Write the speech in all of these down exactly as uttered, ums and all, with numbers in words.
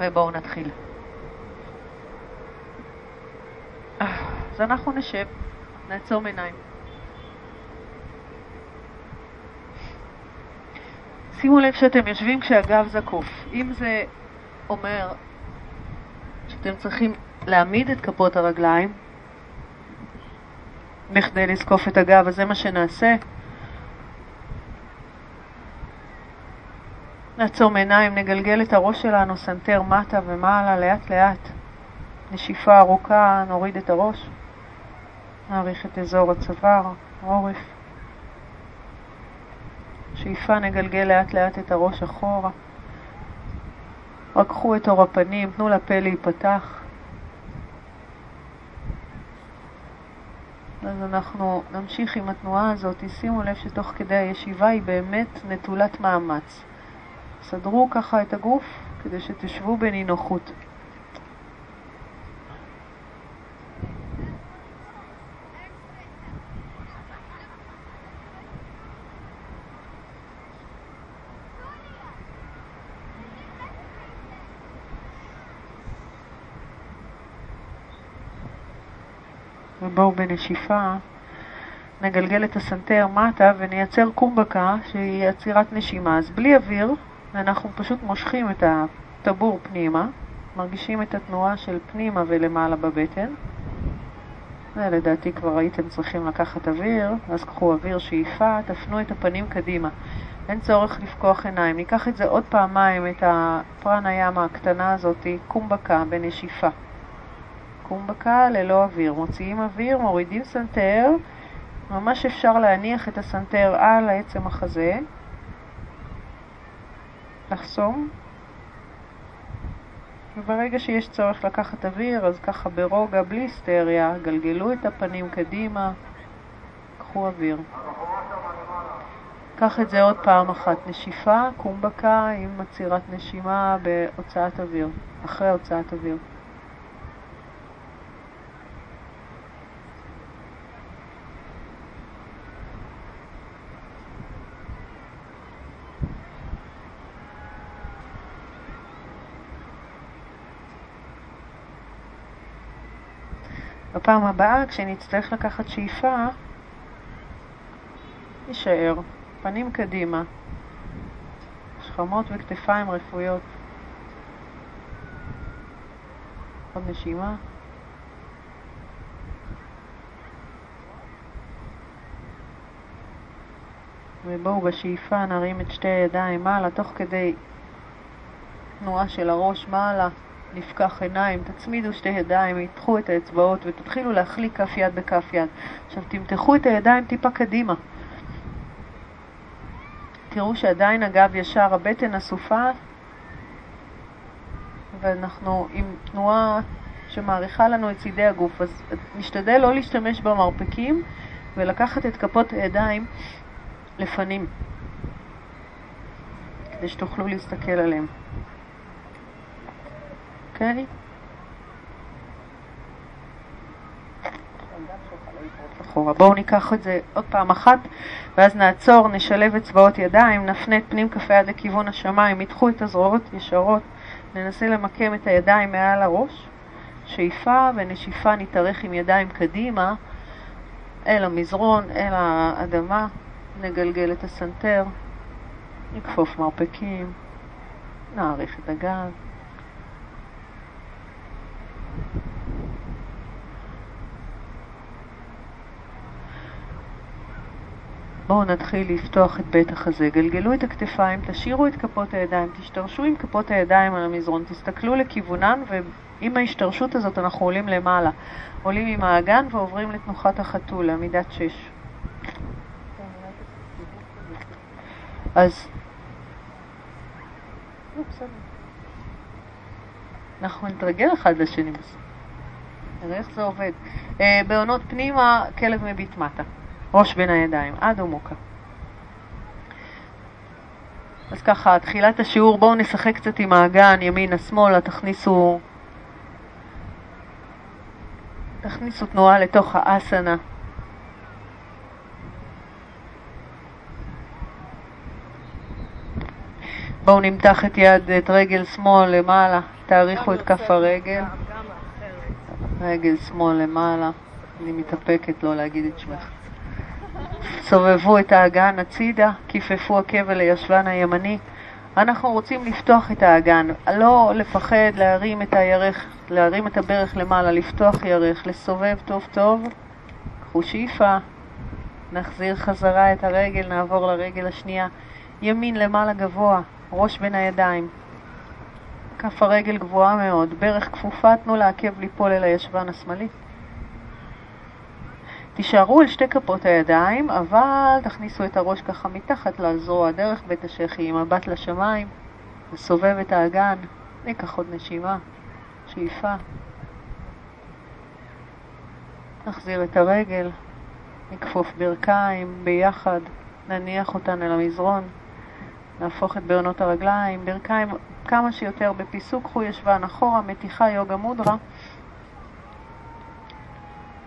ובואו נתחיל. אז אנחנו נשב, נעצום עיניים. שימו לב שאתם יושבים כשהגב זקוף. אם זה אומר שאתם צריכים להעמיד את כפות הרגליים בכדי לזקוף את הגב, אז זה מה שנעשה. נעצום עיניים, נגלגל את הראש שלנו, סנטר מטה ומעלה, לאט לאט. נשיפה ארוכה, נוריד את הראש. נעריך את אזור הצוואר, עורף. שאיפה, נגלגל לאט לאט את הראש אחורה. רקחו את אור הפנים, תנו לפה להיפתח. אז אנחנו נמשיך עם התנועה הזאת. שימו לב שתוך כדי הישיבה היא באמת נטולת מאמץ. סדרו ככה את הגוף כדי שתשבו בנינוחות. ובואו בנשיפה נגלגל את הסנטר מטה ונייצר קומבקה שהיא עצירת נשימה. אז בלי אוויר אנחנו פשוט מושכים את הטבור פנימה, מרגישים את התנועה של פנימה ולמעלה בבטן. ולדעתי כבר הייתם צריכים לקחת אוויר, אז קחו אוויר, שאיפה, תפנו את הפנים קדימה. אין צורך לפקוח עיניים. ניקח את זה עוד פעמיים, את הפרניאמה הקטנה הזאת, קומבקה בנשיפה. קומבקה ללא אוויר. מוציאים אוויר, מורידים סנטר. ממש אפשר להניח את הסנטר על העצם החזה. לחסום, וברגע שיש צורך לקחת אוויר, אז ככה ברוגע, בלי היסטריה, גלגלו את הפנים קדימה, קחו אוויר. קח את זה עוד פעם אחת, נשיפה, קומבקה עם עצירת נשימה בהוצאת אוויר, אחרי הוצאת אוויר. בפעם הבאה, כשנצטרך לקחת שאיפה, נשאר. פנים קדימה. שכמות וכתפיים רפויות. עוד נשימה. ובואו בשאיפה נרים את שתי הידיים מעלה, תוך כדי תנועה של הראש מעלה. נפקח עיניים, תצמידו שתי ידיים, יתחו את האצבעות ותתחילו להחליק כף יד בכף יד. עכשיו תמתחו את הידיים טיפה קדימה. תראו שעדיין הגב ישר, הבטן אסופה, ואנחנו עם תנועה שמעריכה לנו את צידי הגוף. אז נשתדל לא להשתמש במרפקים ולקחת את כפות הידיים לפנים, כדי שתוכלו להסתכל עליהם. אוקיי? אחורה. בואו ניקח את זה עוד פעם אחת, ואז נעצור, נשלב אצבעות ידיים, נפנה את פנים כף היד לכיוון השמיים, יתחו את הזרועות ישרות, ננסה למקם את הידיים מעל הראש, שאיפה ונשיפה, נתארך עם ידיים קדימה, אל המזרון, אל האדמה, נגלגל את הסנטר, נכפוף מרפקים, נעריך את הגב. בואו נתחיל לפתוח את בית החזה. גלגלו את הכתפיים, תשאירו את כפות הידיים, תשתרשו עם כפות הידיים על המזרון, תסתכלו לכיוונן, ועם ההשתרשות הזאת אנחנו עולים למעלה. עולים עם האגן ועוברים לתנוחת החתול, עמידת שש. אז אנחנו נתרגל אחד לשני. נראה איך זה עובד. בעונות פנימה, כלב מביט מטה. ראש בין הידיים, עד עומוקה. אז ככה, תחילת השיעור, בואו נשחק קצת עם האגן, ימינה, שמאלה, תכניסו, תכניסו תנועה לתוך האסנה. בואו נמתח את יד, את רגל שמאל למעלה, תאריכו את כף הרגל. רגל שמאל למעלה, אני מתאפקת לא להגיד את שמך. סובבו את האגן הצידה, כיפפו עקב אל הישבן הימני. אנחנו רוצים לפתוח את האגן, לא לפחד להרים את הירך, להרים את הברך למעלה, לפתוח ירך, לסובב טוב טוב. קחו שאיפה, נחזיר חזרה את הרגל, נעבור לרגל השנייה. ימין למעלה גבוה, ראש בין הידיים. כף הרגל גבוהה מאוד, ברך כפופה, תנו לעקב ליפול אל הישבן השמאלי. תישארו על שתי כפות הידיים, אבל תכניסו את הראש ככה מתחת לזרוע דרך בית השכי, עם מבט לשמיים, וסובב את האגן, ניקח עוד נשימה, שאיפה. נחזיר את הרגל, נכפוף ברכיים ביחד, נניח אותן אל המזרון, נהפוך את בעונות הרגליים, ברכיים כמה שיותר בפיסוק, קחו ישבן אחורה, מתיחה יוגה מודרה.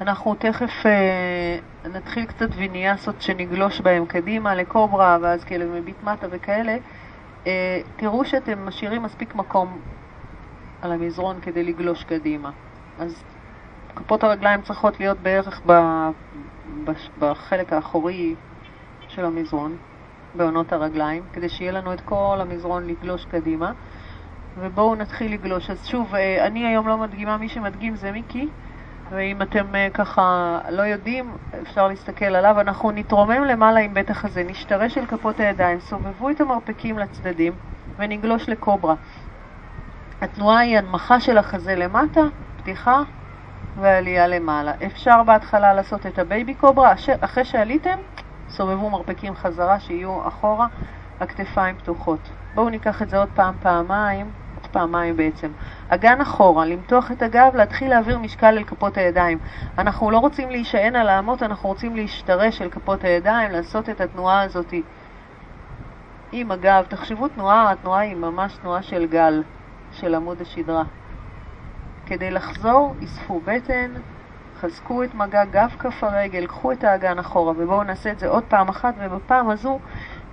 אנחנו תכף uh, נתחיל קצת ויניאסות שנגלוש בהם קדימה לקוברה ואז כלב מביט מטה וכאלה. uh, תראו שאתם משאירים מספיק מקום על המזרון כדי לגלוש קדימה, אז כפות הרגליים צריכות להיות בערך ב, ב, בחלק האחורי של המזרון, בעונות הרגליים, כדי שיהיה לנו את כל המזרון לגלוש קדימה. ובואו נתחיל לגלוש. אז שוב, uh, אני היום לא מדגימה, מי שמדגים זה מיקי, ואם אתם uh, ככה לא יודעים, אפשר להסתכל עליו. אנחנו נתרומם למעלה עם בית החזה, נשתרש על כפות הידיים, סובבו את המרפקים לצדדים ונגלוש לקוברה. התנועה היא הנמכה של החזה למטה, פתיחה ועלייה למעלה. אפשר בהתחלה לעשות את הבייבי קוברה, אחרי שעליתם, סובבו מרפקים חזרה שיהיו אחורה, הכתפיים פתוחות. בואו ניקח את זה עוד פעם, פעמיים. פעמיים בעצם. אגן אחורה, למתוח את הגב, להתחיל להעביר משקל אל כפות הידיים. אנחנו לא רוצים להישען על האמות, אנחנו רוצים להשתרש אל כפות הידיים, לעשות את התנועה הזאת עם הגב. תחשבו תנועה, התנועה היא ממש תנועה של גל, של עמוד השדרה. כדי לחזור, יספו בטן, חזקו את מגע גב כף הרגל, קחו את האגן אחורה, ובואו נעשה את זה עוד פעם אחת, ובפעם הזו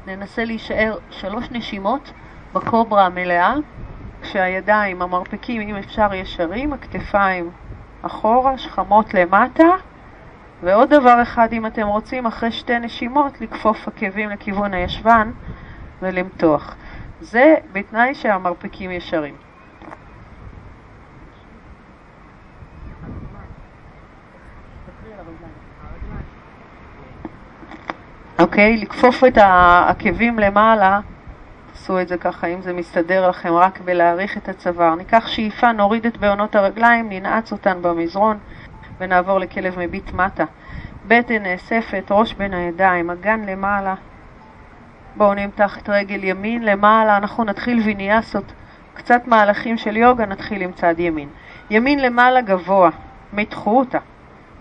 ננסה להישאר שלוש נשימות בקוברה המלאה. כשהידיים, המרפקים, אם אפשר, ישרים, הכתפיים אחורה, שכמות למטה. ועוד דבר אחד, אם אתם רוצים, אחרי שתי נשימות, לכפוף עקבים לכיוון הישבן ולמתוח. זה בתנאי שהמרפקים ישרים. אוקיי, לכפוף את העקבים למעלה. עשו את זה ככה, אם זה מסתדר לכם, רק בלהעריך את הצוואר. ניקח שאיפה, נוריד את בעונות הרגליים, ננעץ אותן במזרון ונעבור לכלב מביט מטה. בטן נאספת, ראש בין הידיים, אגן למעלה. בואו נמתח את רגל ימין למעלה, אנחנו נתחיל ויניאסות, קצת מהלכים של יוגה, נתחיל עם צד ימין. ימין למעלה גבוה, מתחו אותה.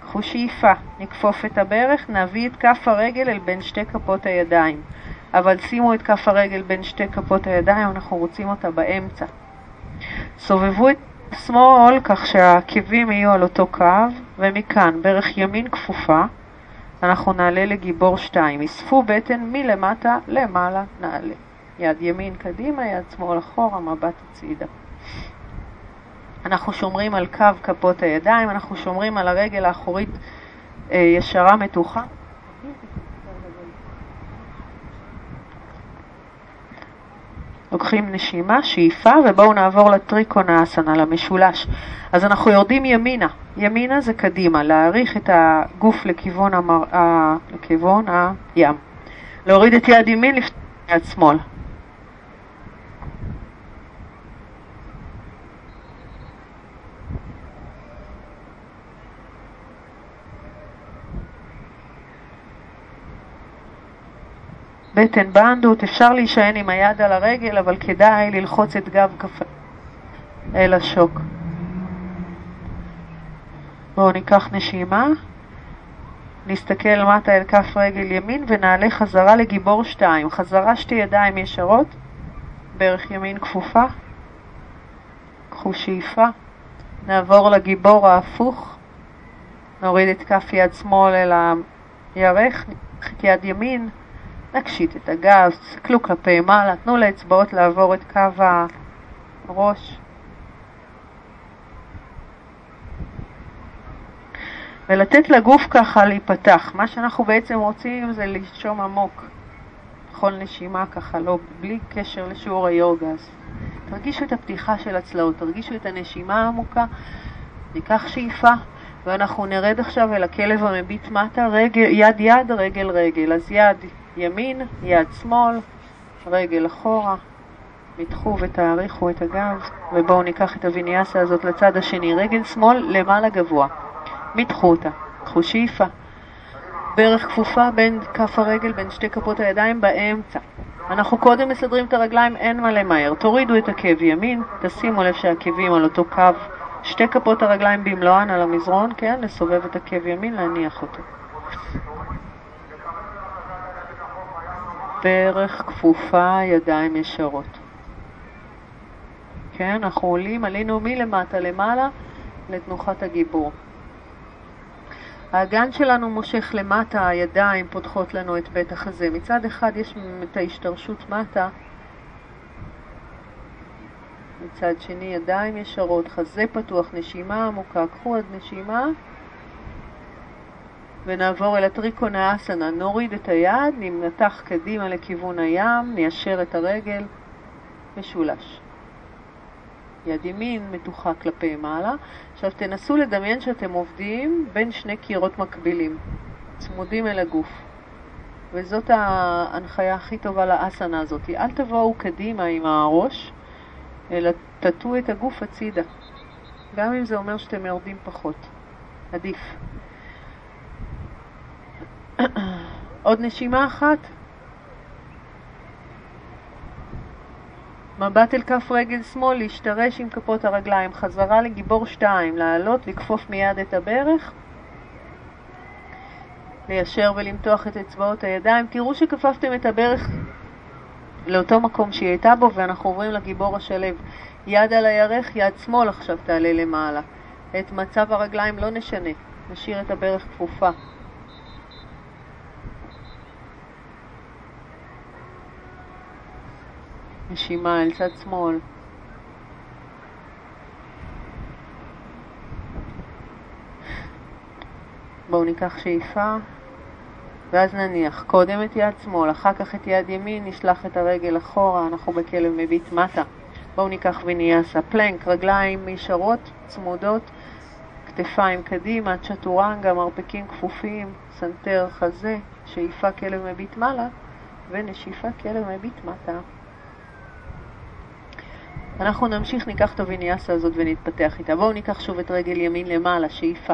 קחו שאיפה, נכפוף את הברך, נביא את כף הרגל אל בין שתי כפות הידיים. אבל שימו את כף הרגל בין שתי כפות הידיים, אנחנו רוצים אותה באמצע. סובבו את שמאל כך שהעקבים יהיו על אותו קו, ומכאן ברך ימין כפופה, אנחנו נעלה לגיבור שתיים. יספו בטן מלמטה למעלה, נעלה. יד ימין קדימה, יד שמאל אחורה, מבט הצידה. אנחנו שומרים על קו כפות הידיים, אנחנו שומרים על הרגל האחורית אה, ישרה מתוחה. לוקחים נשימה, שאיפה, ובואו נעבור לטריקונאסנה, למשולש. אז אנחנו יורדים ימינה. ימינה זה קדימה, להאריך את הגוף לכיוון, המר... ה... לכיוון הים. להוריד את יד ימין, לפתוח יד שמאל. בטן באנדות, אפשר להישען עם היד על הרגל, אבל כדאי ללחוץ את גב כף אל השוק. בואו ניקח נשימה, נסתכל מטה אל כף רגל ימין ונעלה חזרה לגיבור שתיים. חזרה שתי ידיים ישרות, ברך ימין כפופה, קחו שאיפה, נעבור לגיבור ההפוך, נוריד את כף יד שמאל אל הירך, ניקח את יד ימין, נקשיט את הגב, תסתכלו כלפי מעלה, תנו לאצבעות לעבור את קו הראש. ולתת לגוף ככה להיפתח. מה שאנחנו בעצם רוצים זה לנשום עמוק. בכל נשימה ככה, לא, בלי קשר לשיעור היוגה. תרגישו את הפתיחה של הצלעות, תרגישו את הנשימה העמוקה. ניקח שאיפה, ואנחנו נרד עכשיו אל הכלב המביט מטה, רגל, יד יד, רגל רגל. אז יד ימין, יד שמאל, רגל אחורה. מתחו ותאריכו את הגב, ובואו ניקח את הוויניאסה הזאת לצד השני. רגל שמאל למעלה גבוה. מתחו אותה, קחו שאיפה. ברך כפופה בין כף הרגל, בין שתי כפות הידיים באמצע. אנחנו קודם מסדרים את הרגליים, אין מה למהר. תורידו את עקב ימין, תשימו לב שהעקבים על אותו קו. שתי כפות הרגליים במלואן על המזרון, כן? לסובב את עקב ימין, להניח אותו. ברך כפופה, ידיים ישרות. כן, אנחנו עולים, עלינו מלמטה למעלה לתנוחת הגיבור. האגן שלנו מושך למטה, הידיים פותחות לנו את בית החזה. מצד אחד יש את ההשתרשות מטה, מצד שני ידיים ישרות, חזה פתוח, נשימה עמוקה. קחו עוד נשימה ונעבור אל הטריקונאסנה. נוריד את היד, נמתח קדימה לכיוון הים, ניישר את הרגל, משולש. יד ימין מתוחה כלפי מעלה. עכשיו תנסו לדמיין שאתם עובדים בין שני קירות מקבילים, צמודים אל הגוף. וזאת ההנחיה הכי טובה לאסנה הזאת. אל תבואו קדימה עם הראש, אלא תטו את הגוף הצידה. גם אם זה אומר שאתם יורדים פחות. עדיף. עוד נשימה אחת. מבט אל כף רגל שמאל, להשתרש עם כפות הרגליים, חזרה לגיבור שתיים, לעלות, לקפוף מיד את הברך, ליישר ולמתוח את אצבעות הידיים. תראו שכפפתם את הברך לאותו מקום שהיא הייתה בו, ואנחנו עוברים לגיבור השלב. יד על הירך, יד שמאל עכשיו תעלה למעלה. את מצב הרגליים לא נשנה, נשאיר את הברך כפופה. נשימה אל צד שמאל. בואו ניקח שאיפה, ואז נניח קודם את יד שמאל, אחר כך את יד ימין, נשלח את הרגל אחורה, אנחנו בכלב מביט מטה. בואו ניקח ויניאסה, פלנק, רגליים ישרות, צמודות, כתפיים קדימה, צ'טורנגה, מרפקים כפופים, סנטר חזה, שאיפה כלב מביט מעלה, ונשיפה כלב מביט מטה. אנחנו נמשיך, ניקח את הוויניאסה הזאת ונתפתח איתה. בואו ניקח שוב את רגל ימין למעלה, שאיפה.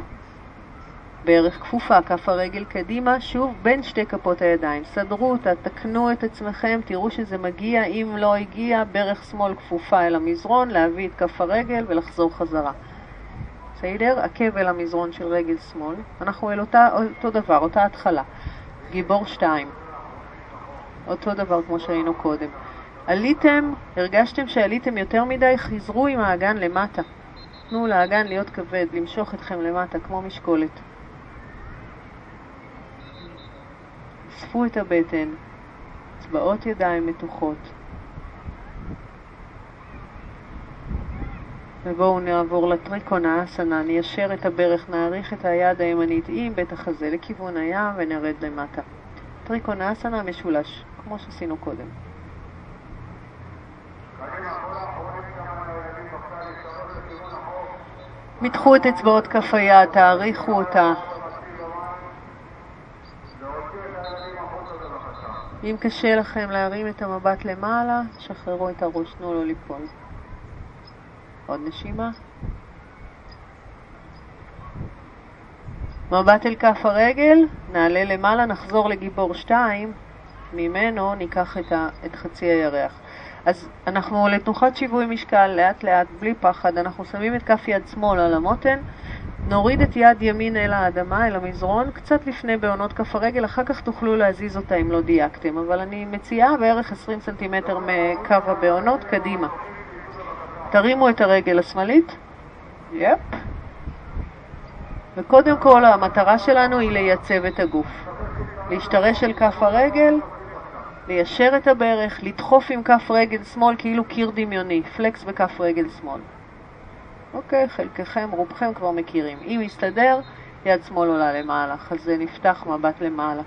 בערך כפופה, כף הרגל קדימה, שוב בין שתי כפות הידיים. סדרו אותה, תקנו את עצמכם, תראו שזה מגיע, אם לא הגיע, ברך שמאל כפופה אל המזרון, להביא את כף הרגל ולחזור חזרה. בסדר? עקב אל המזרון של רגל שמאל. אנחנו אל אותה, אותו דבר, אותה התחלה. גיבור שתיים. אותו דבר כמו שהיינו קודם. עליתם, הרגשתם שעליתם יותר מדי, חזרו עם האגן למטה. תנו לאגן להיות כבד, למשוך אתכם למטה כמו משקולת. אספו את הבטן, אצבעות ידיים מתוחות. ובואו נעבור לטריקונאסנה, ניישר את הברך, נעריך את היד הימנית עם בית החזה לכיוון הים ונרד למטה. טריקונאסנה משולש, כמו שעשינו קודם. מתחו את אצבעות כף היד, תאריכו אותה. אם קשה לכם להרים את המבט למעלה, שחררו את הראש, תנו לו ליפול. עוד נשימה. מבט אל כף הרגל, נעלה למעלה, נחזור לגיבור שתיים, ממנו ניקח את, ה... את חצי הירח. אז אנחנו לתנוחת שיווי משקל, לאט לאט, בלי פחד, אנחנו שמים את כף יד שמאל על המותן, נוריד את יד ימין אל האדמה, אל המזרון, קצת לפני בעונות כף הרגל, אחר כך תוכלו להזיז אותה אם לא דייקתם, אבל אני מציעה בערך עשרים סנטימטר מקו הבעונות, קדימה. תרימו את הרגל השמאלית, יפ, וקודם כל המטרה שלנו היא לייצב את הגוף, להשתרש אל כף הרגל, ליישר את הברך, לדחוף עם כף רגל שמאל כאילו קיר דמיוני, פלקס בכף רגל שמאל. אוקיי, חלקכם, רובכם כבר מכירים. אם יסתדר, יד שמאל עולה למעלה, חזה נפתח, מבט למעלה.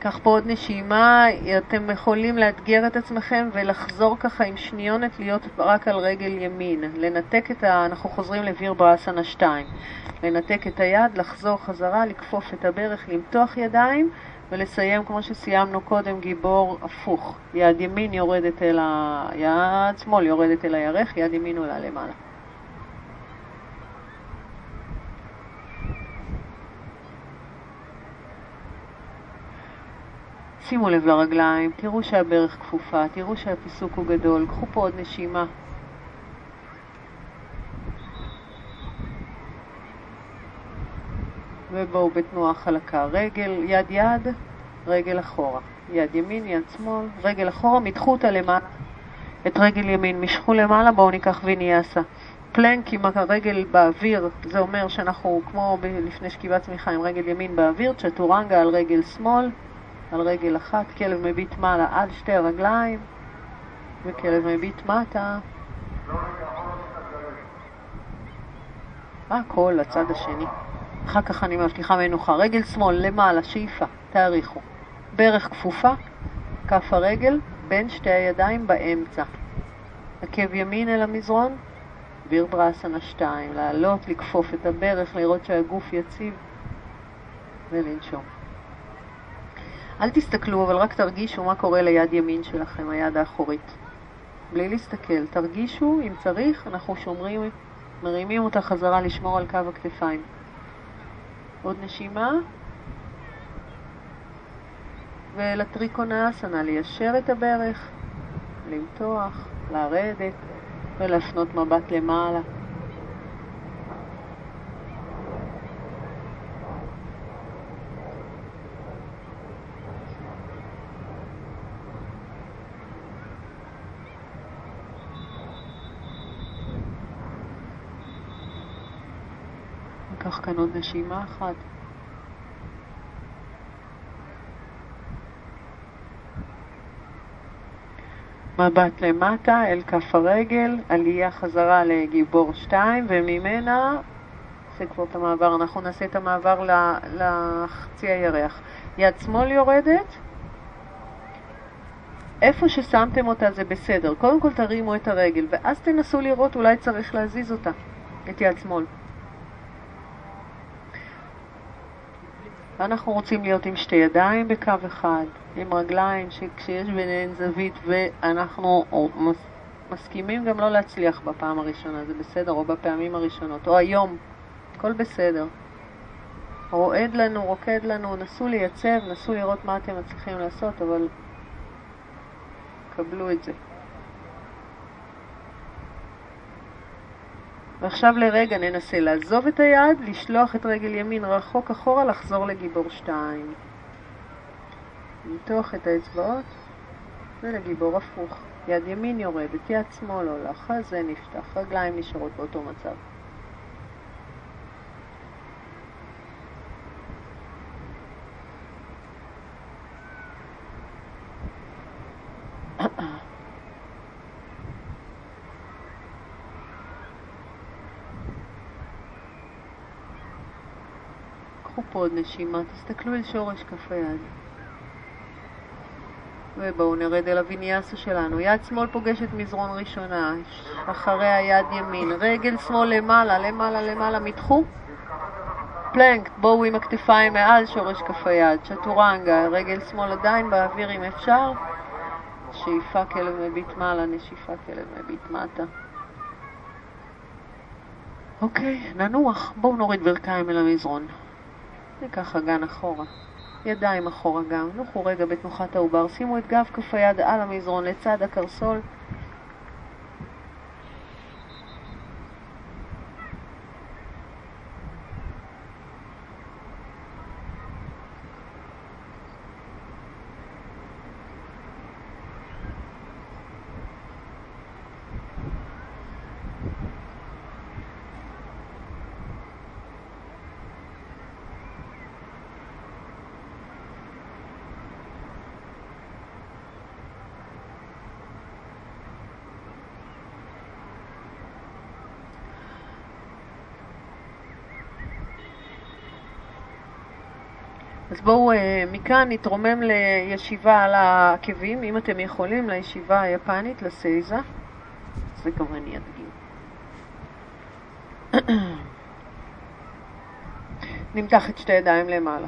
קח פה עוד נשימה, אתם יכולים לאתגר את עצמכם ולחזור ככה עם שניונת להיות רק על רגל ימין. לנתק את ה... אנחנו חוזרים לווירברסנה שתיים. לנתק את היד, לחזור חזרה, לקפוף את הברך, למתוח ידיים ולסיים כמו שסיימנו קודם גיבור הפוך. יד ימין יורדת אל ה... יד שמאל יורדת אל הירך, יד ימין עולה למעלה. שימו לב לרגליים, תראו שהברך כפופה, תראו שהפיסוק הוא גדול, קחו פה עוד נשימה. ובואו בתנועה חלקה, רגל יד יד, רגל אחורה, יד ימין, יד שמאל, רגל אחורה, מתחו אותה למעלה. את רגל ימין משכו למעלה, בואו ניקח ויניאסה. פלנק עם הרגל באוויר, זה אומר שאנחנו כמו לפני שכיבת צמיחה עם רגל ימין באוויר, צ'טורנגה על רגל שמאל. על רגל אחת, כלב מביט מעלה עד שתי הרגליים, וכלב מביט מטה. הכל לצד השני. אחר כך אני מבטיחה מנוחה. רגל שמאל למעלה, שאיפה, תאריכו. ברך כפופה, כף הרגל, בין שתי הידיים באמצע. עקב ימין אל המזרון, וירברסנה שתיים. לעלות, לקפוף את הברך, לראות שהגוף יציב, ולנשום. אל תסתכלו, אבל רק תרגישו מה קורה ליד ימין שלכם, היד האחורית. בלי להסתכל, תרגישו, אם צריך, אנחנו שומרים, מרימים אותה חזרה לשמור על קו הכתפיים. עוד נשימה. ולטריקונאסנה, ליישר את הברך, למתוח, לרדת ולהפנות מבט למעלה. כאן עוד נשימה אחת. מבט למטה אל כף הרגל, עלייה חזרה לגיבור שתיים, וממנה זה כבר את המעבר, אנחנו נעשה את המעבר לחצי הירח. יד שמאל יורדת, איפה ששמתם אותה זה בסדר, קודם כל תרימו את הרגל ואז תנסו לראות, אולי צריך להזיז אותה, את יד שמאל. אנחנו רוצים להיות עם שתי ידיים בקו אחד, עם רגליים שכשיש ביניהן זווית, ואנחנו מסכימים גם לא להצליח בפעם הראשונה, זה בסדר, או בפעמים הראשונות, או היום, הכל בסדר. רועד לנו, רוקד לנו, נסו לייצב, נסו לראות מה אתם מצליחים לעשות, אבל קבלו את זה. ועכשיו לרגע ננסה לעזוב את היד, לשלוח את רגל ימין רחוק אחורה, לחזור לגיבור שתיים. למתוח את האצבעות ולגיבור הפוך. יד ימין יורדת, יד שמאל עולה, חזה נפתח, רגליים נשארות באותו מצב. עוד נשימה, תסתכלו אל שורש כף היד. ובואו נרד אל הוויניאסה שלנו. יד שמאל פוגשת מזרון ראשונה, אחרי היד ימין, רגל שמאל למעלה, למעלה, למעלה, מתחו. פלנק, בואו עם הכתפיים מעל שורש כף היד, צ'טורנגה, רגל שמאל עדיין באוויר אם אפשר. שאיפה כלב מביט מעלה, נשיפה כלב מביט מטה. אוקיי, ננוח. בואו נוריד ברכיים אל המזרון. ניקח אגן אחורה, ידיים אחורה גם, נוחו רגע בתנוחת העובר, שימו את גב כף היד על המזרון לצד הקרסול. אז בואו מכאן נתרומם לישיבה על העקבים, אם אתם יכולים, לישיבה היפנית, לסייזה. זה כמובן ידגים. נמתח את שתי ידיים למעלה.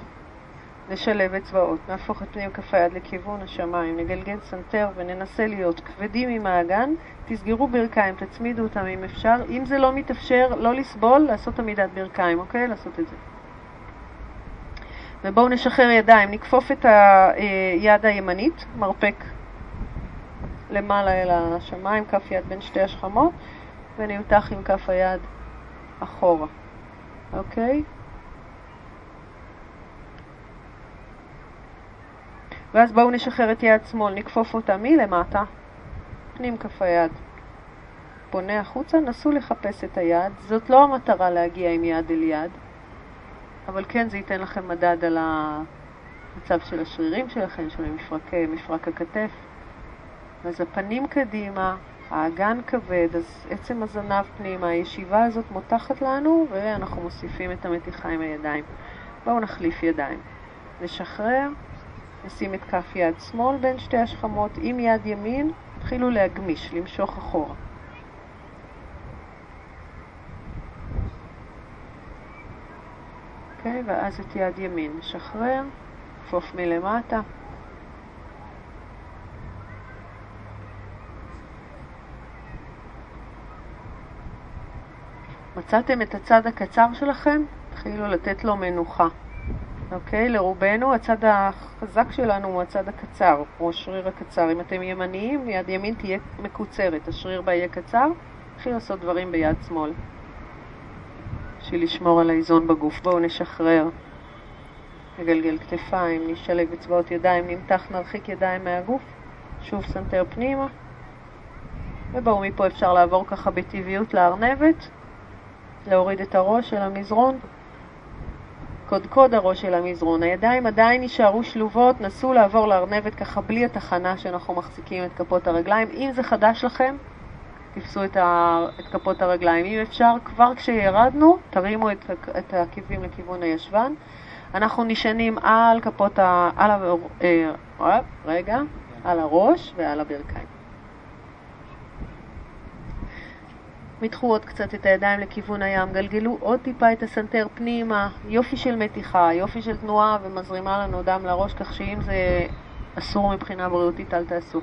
נשלב אצבעות, נהפוך את פנים כף היד לכיוון השמיים, נגלגל סנטר וננסה להיות כבדים עם האגן. תסגרו ברכיים, תצמידו אותם אם אפשר. אם זה לא מתאפשר, לא לסבול, לעשות עמידת ברכיים, אוקיי? לעשות את זה. ובואו נשחרר ידיים, נקפוף את היד הימנית, מרפק למעלה אל השמיים, כף יד בין שתי השכמות, ונמתח עם כף היד אחורה, אוקיי? ואז בואו נשחרר את יד שמאל, נקפוף אותה מלמטה, פנים כף היד, פונה החוצה, נסו לחפש את היד, זאת לא המטרה להגיע עם יד אל יד, אבל כן זה ייתן לכם מדד על המצב של השרירים שלכם, של מפרקי, מפרק הכתף. אז הפנים קדימה, האגן כבד, אז עצם הזנב פנימה, הישיבה הזאת מותחת לנו ואנחנו מוסיפים את המתיחה עם הידיים. בואו נחליף ידיים, נשחרר, נשים את כף יד שמאל בין שתי השכמות עם יד ימין, התחילו להגמיש, למשוך אחורה. אוקיי, ואז את יד ימין נשחרר, כפוף מלמטה. מצאתם את הצד הקצר שלכם? תחילו לתת לו מנוחה. אוקיי, לרובנו הצד החזק שלנו הוא הצד הקצר, או השריר הקצר. אם אתם ימניים, יד ימין תהיה מקוצרת, השריר בה יהיה קצר, תחילו לעשות דברים ביד שמאל. בשביל לשמור על האיזון בגוף. בואו נשחרר, נגלגל כתפיים, נשלג בצבעות ידיים, נמתח, נרחיק ידיים מהגוף, שוב סנטר פנימה, ובואו מפה אפשר לעבור ככה בטבעיות לארנבת, להוריד את הראש של המזרון, קודקוד הראש של המזרון, הידיים עדיין יישארו שלובות, נסו לעבור לארנבת ככה בלי התחנה שאנחנו מחזיקים את כפות הרגליים. אם זה חדש לכם, תפסו את, ה... את כפות הרגליים. אם אפשר, כבר כשירדנו, תרימו את, את העקבים לכיוון הישבן. אנחנו נשענים על כפות ה... על, ה... אה, רגע, על הראש ועל הברכיים. מתחו עוד קצת את הידיים לכיוון הים, גלגלו עוד טיפה את הסנטר פנימה, יופי של מתיחה, יופי של תנועה ומזרימה לנו דם לראש, כך שאם זה אסור מבחינה בריאותית, אל תעשו.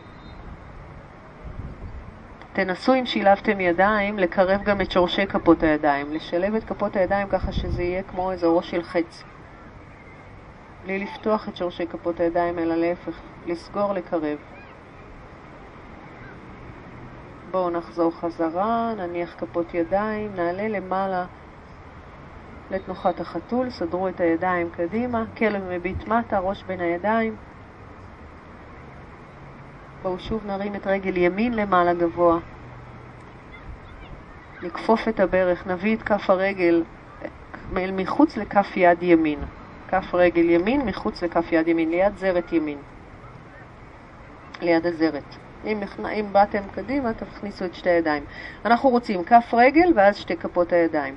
תנסו אם שילבתם ידיים לקרב גם את שורשי כפות הידיים, לשלב את כפות הידיים ככה שזה יהיה כמו איזה ראש של חץ. בלי לפתוח את שורשי כפות הידיים אלא להפך, לסגור, לקרב. בואו נחזור חזרה, נניח כפות ידיים, נעלה למעלה לתנוחת החתול, סדרו את הידיים קדימה, כלב מביט מטה, ראש בין הידיים. בואו שוב נרים את רגל ימין למעלה גבוה, נכפוף את הברך, נביא את כף הרגל מחוץ לכף יד ימין, כף רגל ימין מחוץ לכף יד ימין, ליד זרת ימין, ליד הזרת. אם, אם באתם קדימה תכניסו את שתי הידיים, אנחנו רוצים כף רגל ואז שתי כפות הידיים.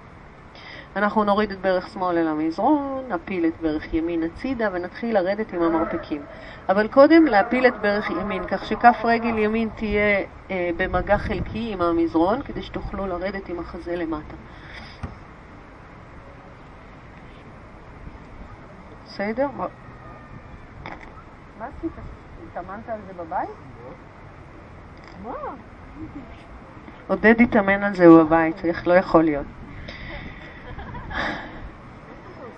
אנחנו נוריד את ברך שמאל אל המזרון, נפיל את ברך ימין הצידה ונתחיל לרדת עם המרפקים. אבל קודם להפיל את ברך ימין, כך שכף רגל ימין תהיה אה, במגע חלקי עם המזרון, כדי שתוכלו לרדת עם החזה למטה. בסדר? מה עשית? התאמנת על זה בבית? מה? עודד התאמן על זה בבית, איך לא יכול להיות.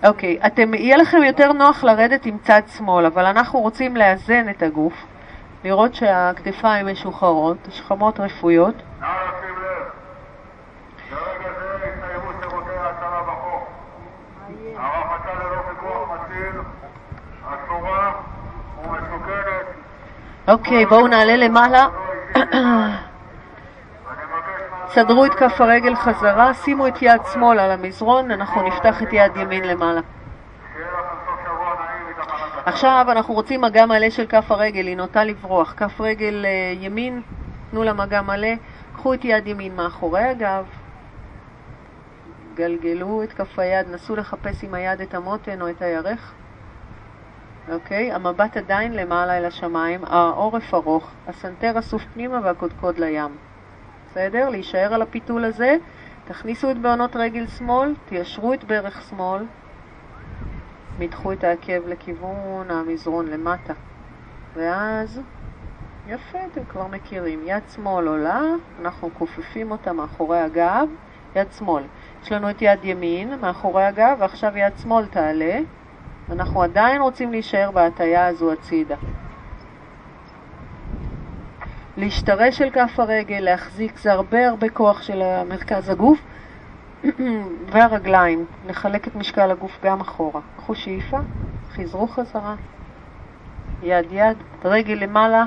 אוקיי, okay, אתם, יהיה לכם יותר נוח לרדת עם צד שמאל, אבל אנחנו רוצים לאזן את הגוף, לראות שהכתפיים משוחררות, השכמות רפויות. אוקיי, okay, בואו נעלה למעלה. סדרו את כף הרגל חזרה, שימו את יד שמאל על המזרון, אנחנו נפתח את יד ימין למעלה. עכשיו אנחנו רוצים מגע מלא של כף הרגל, היא נוטה לברוח. כף רגל ימין, תנו לה מגע מלא, קחו את יד ימין מאחורי הגב, גלגלו את כף היד, נסו לחפש עם היד את המותן או את הירך, אוקיי? המבט עדיין למעלה אל השמיים, העורף ארוך, הסנטר אסוף פנימה והקודקוד לים. בסדר? להישאר על הפיתול הזה, תכניסו את בעונות רגל שמאל, תיישרו את ברך שמאל, מתחו את העקב לכיוון המזרון למטה. ואז, יפה, אתם כבר מכירים, יד שמאל עולה, אנחנו כופפים אותה מאחורי הגב, יד שמאל. יש לנו את יד ימין מאחורי הגב, ועכשיו יד שמאל תעלה, אנחנו עדיין רוצים להישאר בהטייה הזו הצידה. להשתרש אל כף הרגל, להחזיק, זה הרבה הרבה כוח של מרכז הגוף והרגליים, לחלק את משקל הגוף גם אחורה. קחו שאיפה, חזרו חזרה, יד יד, רגל למעלה,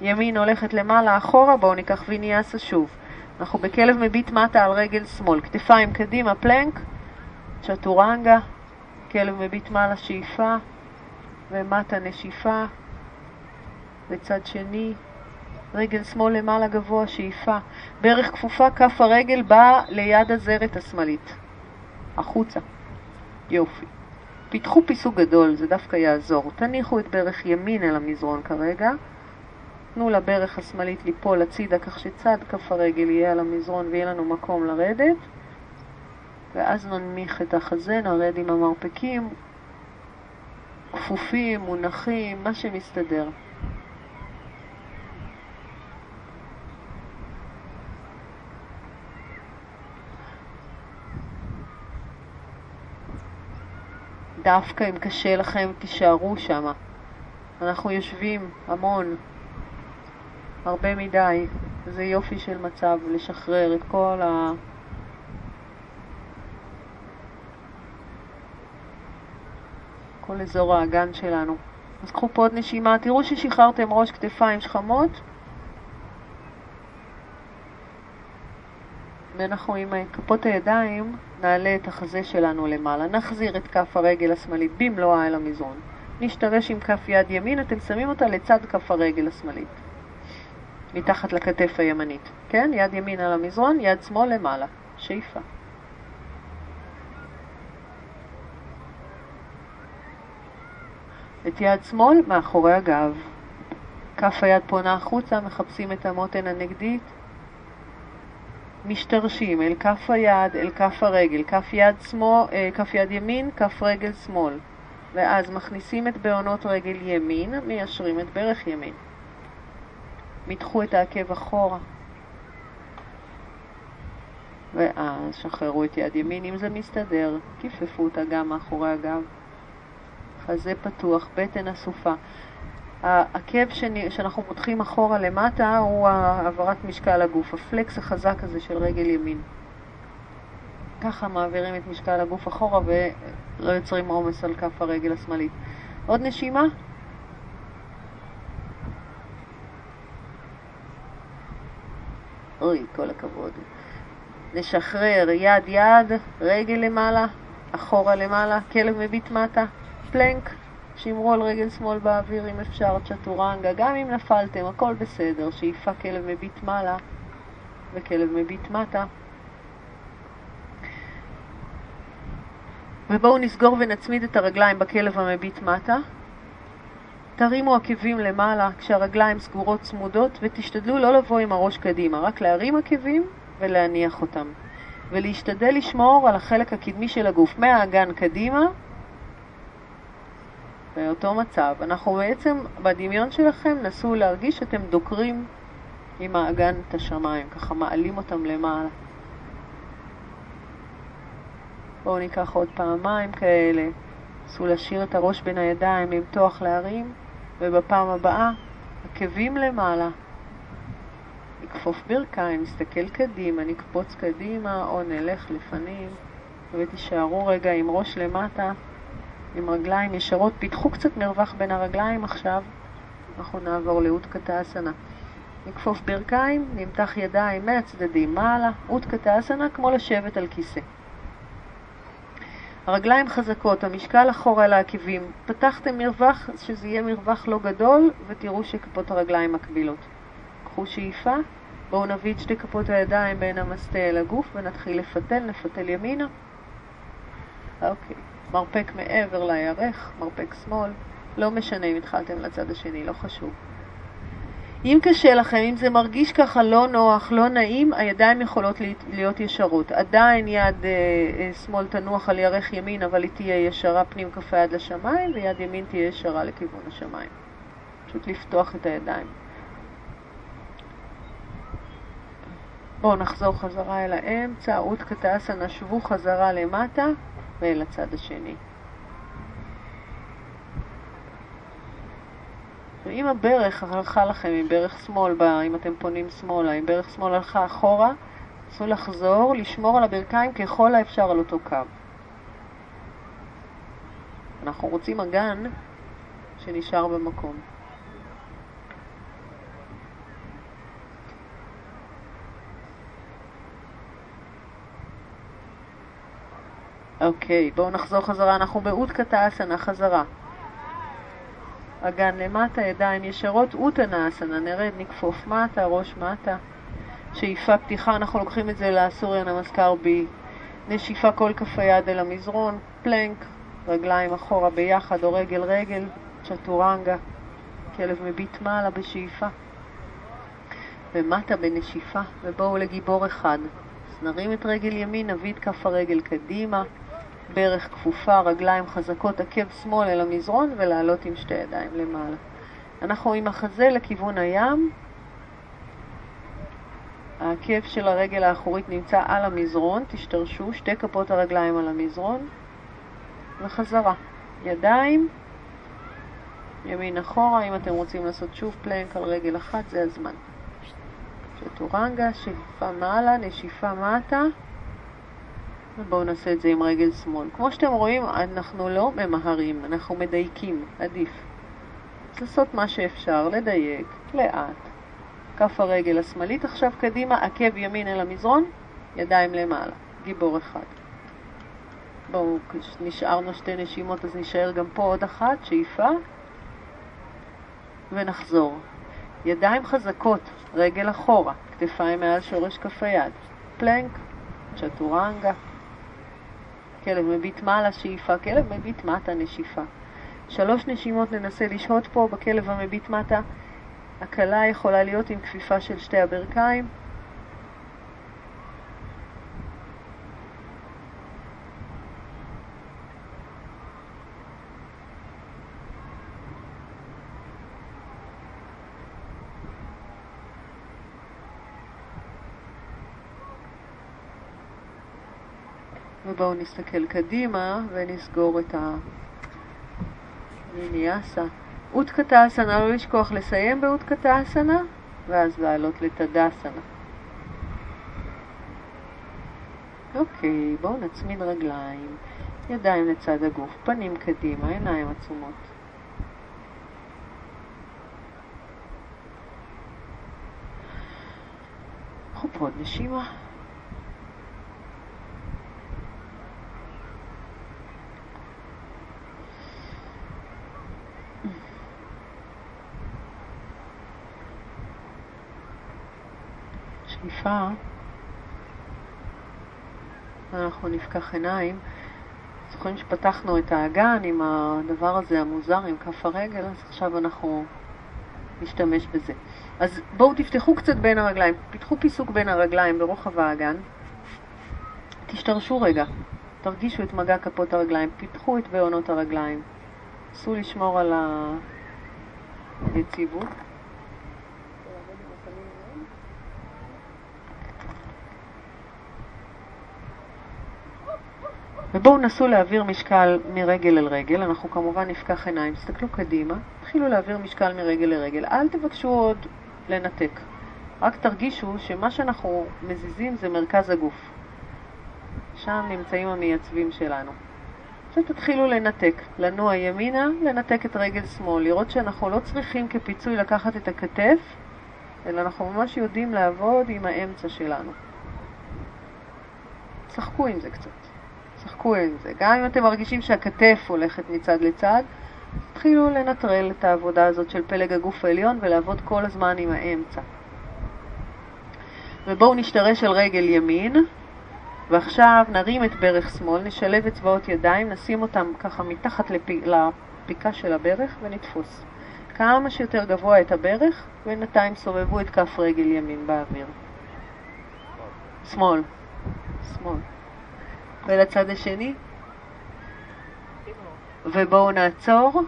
ימין הולכת למעלה, אחורה, בואו ניקח ויניאסה שוב. אנחנו בכלב מביט מטה על רגל שמאל, כתפיים קדימה, פלנק, צ'טורנגה, כלב מביט מעלה שאיפה, ומטה נשיפה, בצד שני, רגל שמאל למעלה גבוה, שאיפה, ברך כפופה, כף הרגל באה ליד הזרת השמאלית, החוצה, יופי. פיתחו פיסוק גדול, זה דווקא יעזור, תניחו את ברך ימין אל המזרון כרגע, תנו לברך השמאלית ליפול הצידה כך שצד כף הרגל יהיה על המזרון ויהיה לנו מקום לרדת, ואז ננמיך את החזה, נרד עם המרפקים, כפופים, מונחים, מה שמסתדר. דווקא אם קשה לכם תישארו שם. אנחנו יושבים המון, הרבה מדי, זה יופי של מצב לשחרר את כל ה... כל אזור האגן שלנו. אז קחו פה עוד נשימה, תראו ששחררתם ראש, כתפיים, שכמות. ואנחנו עם כפות הידיים נעלה את החזה שלנו למעלה, נחזיר את כף הרגל השמאלית במלואה אל המזרון. נשתרש עם כף יד ימין, אתם שמים אותה לצד כף הרגל השמאלית, מתחת לכתף הימנית, כן? יד ימין על המזרון, יד שמאל למעלה, שאיפה. את יד שמאל מאחורי הגב, כף היד פונה החוצה, מחפשים את המותן הנגדית, משתרשים אל כף היד, אל כף הרגל, כף יד שמאל, כף יד ימין, כף רגל שמאל, ואז מכניסים את בעונות רגל ימין, מיישרים את ברך ימין, מתחו את העקב אחורה, ואז שחררו את יד ימין, אם זה מסתדר, כיפפו אותה גם מאחורי הגב, חזה פתוח, בטן אסופה. העקב שאנחנו מותחים אחורה למטה הוא העברת משקל הגוף, הפלקס החזק הזה של רגל ימין. ככה מעבירים את משקל הגוף אחורה ולא יוצרים עומס על כף הרגל השמאלית. עוד נשימה. אוי, כל הכבוד. נשחרר יד יד, רגל למעלה, אחורה למעלה, כלב מביט מטה. פלנק, שמרו על רגל שמאל באוויר אם אפשר, צ'טורנגה, גם אם נפלתם, הכל בסדר, שאיפה כלב מביט מעלה וכלב מביט מטה. ובואו נסגור ונצמיד את הרגליים בכלב המביט מטה. תרימו עקבים למעלה כשהרגליים סגורות צמודות, ותשתדלו לא לבוא עם הראש קדימה, רק להרים עקבים ולהניח אותם. ולהשתדל לשמור על החלק הקדמי של הגוף, מהאגן קדימה, באותו מצב. אנחנו בעצם בדמיון שלכם נסו להרגיש שאתם דוקרים עם האגן את השמיים, ככה מעלים אותם למעלה. בואו ניקח עוד פעמיים כאלה, נסו להשאיר את הראש בין הידיים, למתוח להרים, ובפעם הבאה עקבים למעלה, נכפוף ברכיים, נסתכל קדימה, נקפוץ קדימה או נלך לפנים, ותישארו רגע עם ראש למטה, עם רגליים ישרות, פיתחו קצת מרווח בין הרגליים עכשיו. אנחנו נעבור לאוטקטאסנה. נכפוף ברכיים, נמתח ידיים מהצדדים מעלה. אוטקטאסנה כמו לשבת על כיסא. הרגליים חזקות, המשקל אחורה על העקבים. פתחתם מרווח, שזה יהיה מרווח לא גדול, ותראו שכפות הרגליים מקבילות. קחו שאיפה, בואו נביא את שתי כפות הידיים בין המסתה אל הגוף, ונתחיל לפתל, לפתל ימינה. אוקיי. מרפק מעבר לירך, מרפק שמאל, לא משנה אם התחלתם לצד השני, לא חשוב. אם קשה לכם, אם זה מרגיש ככה לא נוח, לא נעים, הידיים יכולות להיות ישרות. עדיין יד שמאל תנוח על ירך ימין, אבל היא תהיה ישרה פנים כף היד לשמיים, ויד ימין תהיה ישרה לכיוון השמיים. פשוט לפתוח את הידיים. בואו נחזור חזרה אל האמצע, אוטקטאסנה, שבו חזרה למטה ואל הצד השני. אם הברך הלכה לכם, אם ברך שמאל בא, אם אתם פונים שמאלה, אם ברך שמאל הלכה אחורה, תנסו לחזור, לשמור על הברכיים ככל האפשר על אותו קו. אנחנו רוצים אגן שנשאר במקום. אוקיי, בואו נחזור חזרה, אנחנו באוטקטאסנה, חזרה. אגן למטה, ידיים ישרות, אוטנאסנה, נרד, נקפוף מטה, ראש מטה. שאיפה פתיחה, אנחנו לוקחים את זה לאסוריה נמסקר בי. נשיפה כל כף היד אל המזרון, פלנק, רגליים אחורה ביחד או רגל רגל, צ'טורנגה, כלב מביט מעלה בשאיפה. ומטה בנשיפה, ובואו לגיבור אחד. אז נרים את רגל ימין, נביא את כף הרגל קדימה. ברך כפופה, רגליים חזקות, עקב שמאל אל המזרון ולעלות עם שתי ידיים למעלה. אנחנו עם החזה לכיוון הים. העקב של הרגל האחורית נמצא על המזרון, תשתרשו שתי כפות הרגליים על המזרון. וחזרה. ידיים, ימין אחורה, אם אתם רוצים לעשות שוב פלנק על רגל אחת, זה הזמן. צ'טורנגה, שאיפה מעלה, נשיפה מטה. בואו נעשה את זה עם רגל שמאל. כמו שאתם רואים, אנחנו לא ממהרים, אנחנו מדייקים, עדיף. אז לעשות מה שאפשר, לדייק, לאט. כף הרגל השמאלית עכשיו קדימה, עקב ימין אל המזרון, ידיים למעלה, גיבור אחד. בואו, נשארנו שתי נשימות, אז נשאר גם פה עוד אחת, שאיפה. ונחזור. ידיים חזקות, רגל אחורה, כתפיים מעל שורש כף היד. פלנק, צ'טורנגה. כלב מביט מעלה, שאיפה, כלב מביט מטה, נשיפה. שלוש נשימות ננסה לשהות פה, בכלב המביט מטה. הקלה יכולה להיות עם כפיפה של שתי הברכיים. ובואו נסתכל קדימה ונסגור את הניניאסה. אוטקטאסנה, לא לשכוח לסיים באוטקטאסנה, ואז לעלות לתדאסנה. אוקיי, בואו נצמיד רגליים, ידיים לצד הגוף, פנים קדימה, עיניים עצומות. קחו פה עוד נשימה. שאיפה, אנחנו נפקח עיניים. זוכרים שפתחנו את האגן עם הדבר הזה המוזר, עם כף הרגל, אז עכשיו אנחנו נשתמש בזה. אז בואו תפתחו קצת בין הרגליים, פתחו פיסוק בין הרגליים ברוחב האגן, תשתרשו רגע, תרגישו את מגע כפות הרגליים, פתחו את בעונות הרגליים, נסו לשמור על היציבות. ובואו נסו להעביר משקל מרגל אל רגל, אנחנו כמובן נפקח עיניים, תסתכלו קדימה, תתחילו להעביר משקל מרגל לרגל, אל תבקשו עוד לנתק, רק תרגישו שמה שאנחנו מזיזים זה מרכז הגוף, שם נמצאים המייצבים שלנו. עכשיו תתחילו לנתק, לנוע ימינה, לנתק את רגל שמאל, לראות שאנחנו לא צריכים כפיצוי לקחת את הכתף, אלא אנחנו ממש יודעים לעבוד עם האמצע שלנו. שחקו עם זה קצת. שחקו עם זה. גם אם אתם מרגישים שהכתף הולכת מצד לצד, תתחילו לנטרל את העבודה הזאת של פלג הגוף העליון ולעבוד כל הזמן עם האמצע. ובואו נשתרש על רגל ימין, ועכשיו נרים את ברך שמאל, נשלב אצבעות ידיים, נשים אותם ככה מתחת לפ... הפיקה של הברך ונתפוס. כמה שיותר גבוה את הברך, בינתיים סובבו את כף רגל ימין באוויר. שמאל. שמאל. ולצד השני. ובואו נעצור.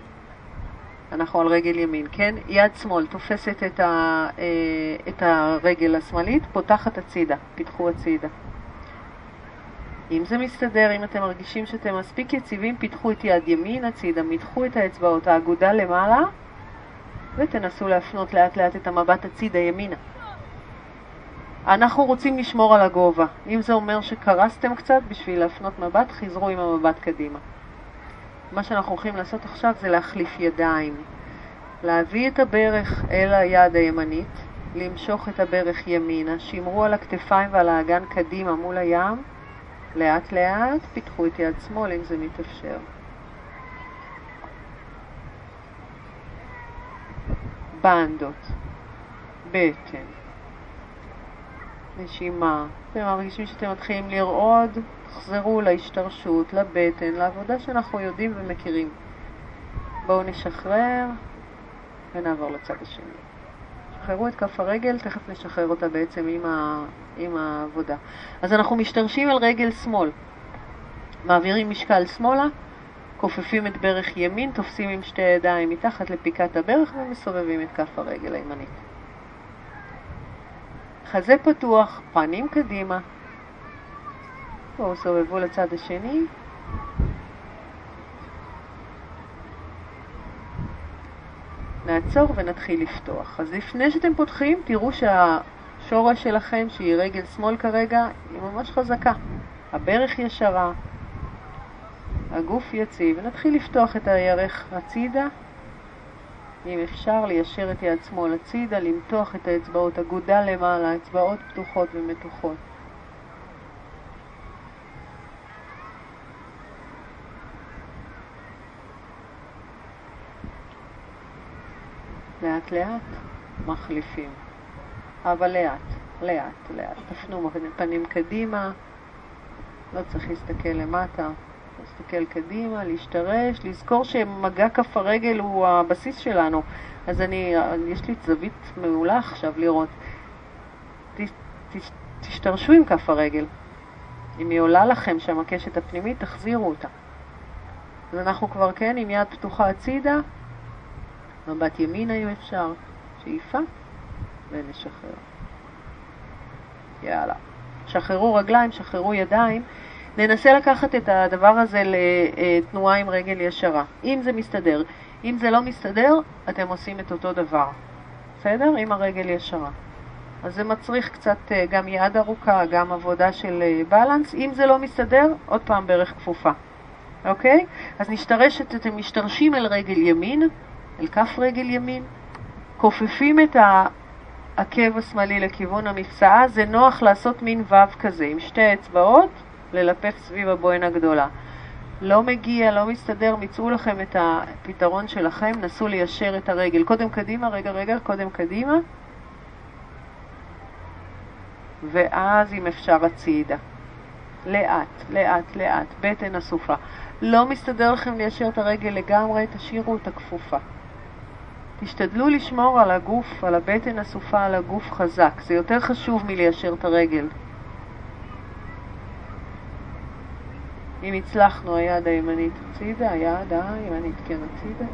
אנחנו על רגל ימין, כן? יד שמאל תופסת את, ה, את הרגל השמאלית, פותחת הצידה, פיתחו הצידה. אם זה מסתדר, אם אתם מרגישים שאתם מספיק יציבים, פיתחו את יד ימין הצידה, מתחו את האצבעות, האגודה למעלה, ותנסו להפנות לאט לאט את המבט הצידה ימינה. אנחנו רוצים לשמור על הגובה. אם זה אומר שקרסתם קצת בשביל להפנות מבט, חזרו עם המבט קדימה. מה שאנחנו הולכים לעשות עכשיו זה להחליף ידיים. להביא את הברך אל היד הימנית, למשוך את הברך ימינה, שימרו על הכתפיים ועל האגן קדימה מול הים, לאט לאט פיתחו את יד שמאל אם זה מתאפשר. בנדות, בטן, נשימה. אתם מרגישים שאתם מתחילים לרעוד, תחזרו להשתרשות, לבטן, לעבודה שאנחנו יודעים ומכירים. בואו נשחרר ונעבור לצד השני. שחררו את כף הרגל, תכף נשחרר אותה בעצם עם, ה... עם העבודה. אז אנחנו משתרשים על רגל שמאל, מעבירים משקל שמאלה, כופפים את ברך ימין, תופסים עם שתי ידיים מתחת לפיקת הברך ומסובבים את כף הרגל הימנית. חזה פתוח, פנים קדימה. בואו סובבו לצד השני. נעצור ונתחיל לפתוח. אז לפני שאתם פותחים, תראו שהשורש שלכם, שהיא רגל שמאל כרגע, היא ממש חזקה. הברך ישרה, הגוף יציב. ונתחיל לפתוח את הירך הצידה. אם אפשר ליישר את יד שמאל הצידה, למתוח את האצבעות, אגודה למעלה, אצבעות פתוחות ומתוחות. לאט לאט מחליפים, אבל לאט, לאט, לאט. תפנו פנים קדימה, לא צריך להסתכל למטה, להסתכל קדימה, להשתרש, לזכור שמגע כף הרגל הוא הבסיס שלנו. אז אני, יש לי זווית מעולה עכשיו לראות. ת, ת, תשתרשו עם כף הרגל. אם היא עולה לכם שם הקשת הפנימית, תחזירו אותה. אז אנחנו כבר כן עם יד פתוחה הצידה, מבט ימינה אם אפשר, שאיפה, ונשחרר. יאללה. שחררו רגליים, שחררו ידיים. ננסה לקחת את הדבר הזה לתנועה עם רגל ישרה. אם זה מסתדר. אם זה לא מסתדר, אתם עושים את אותו דבר. בסדר? עם הרגל ישרה. אז זה מצריך קצת גם יד ארוכה, גם עבודה של בלנס. אם זה לא מסתדר, עוד פעם ברך כפופה. אוקיי? אז נשתרשת, אתם משתרשים אל רגל ימין, אל כף רגל ימין, כופפים את העקב השמאלי לכיוון המפסעה, זה נוח לעשות מין וו כזה, עם שתי אצבעות, ללפף סביב הבוהן הגדולה. לא מגיע, לא מסתדר, מצאו לכם את הפתרון שלכם, נסו ליישר את הרגל. קודם קדימה, רגע רגע, קודם קדימה, ואז אם אפשר הצידה. לאט, לאט, לאט, בטן אסופה. לא מסתדר לכם ליישר את הרגל לגמרי, תשאירו את הכפופה. תשתדלו לשמור על הגוף, על הבטן הסופה, על הגוף חזק. זה יותר חשוב מליישר את הרגל. אם הצלחנו, היד הימנית הצידה, היד הימנית כן הצידה.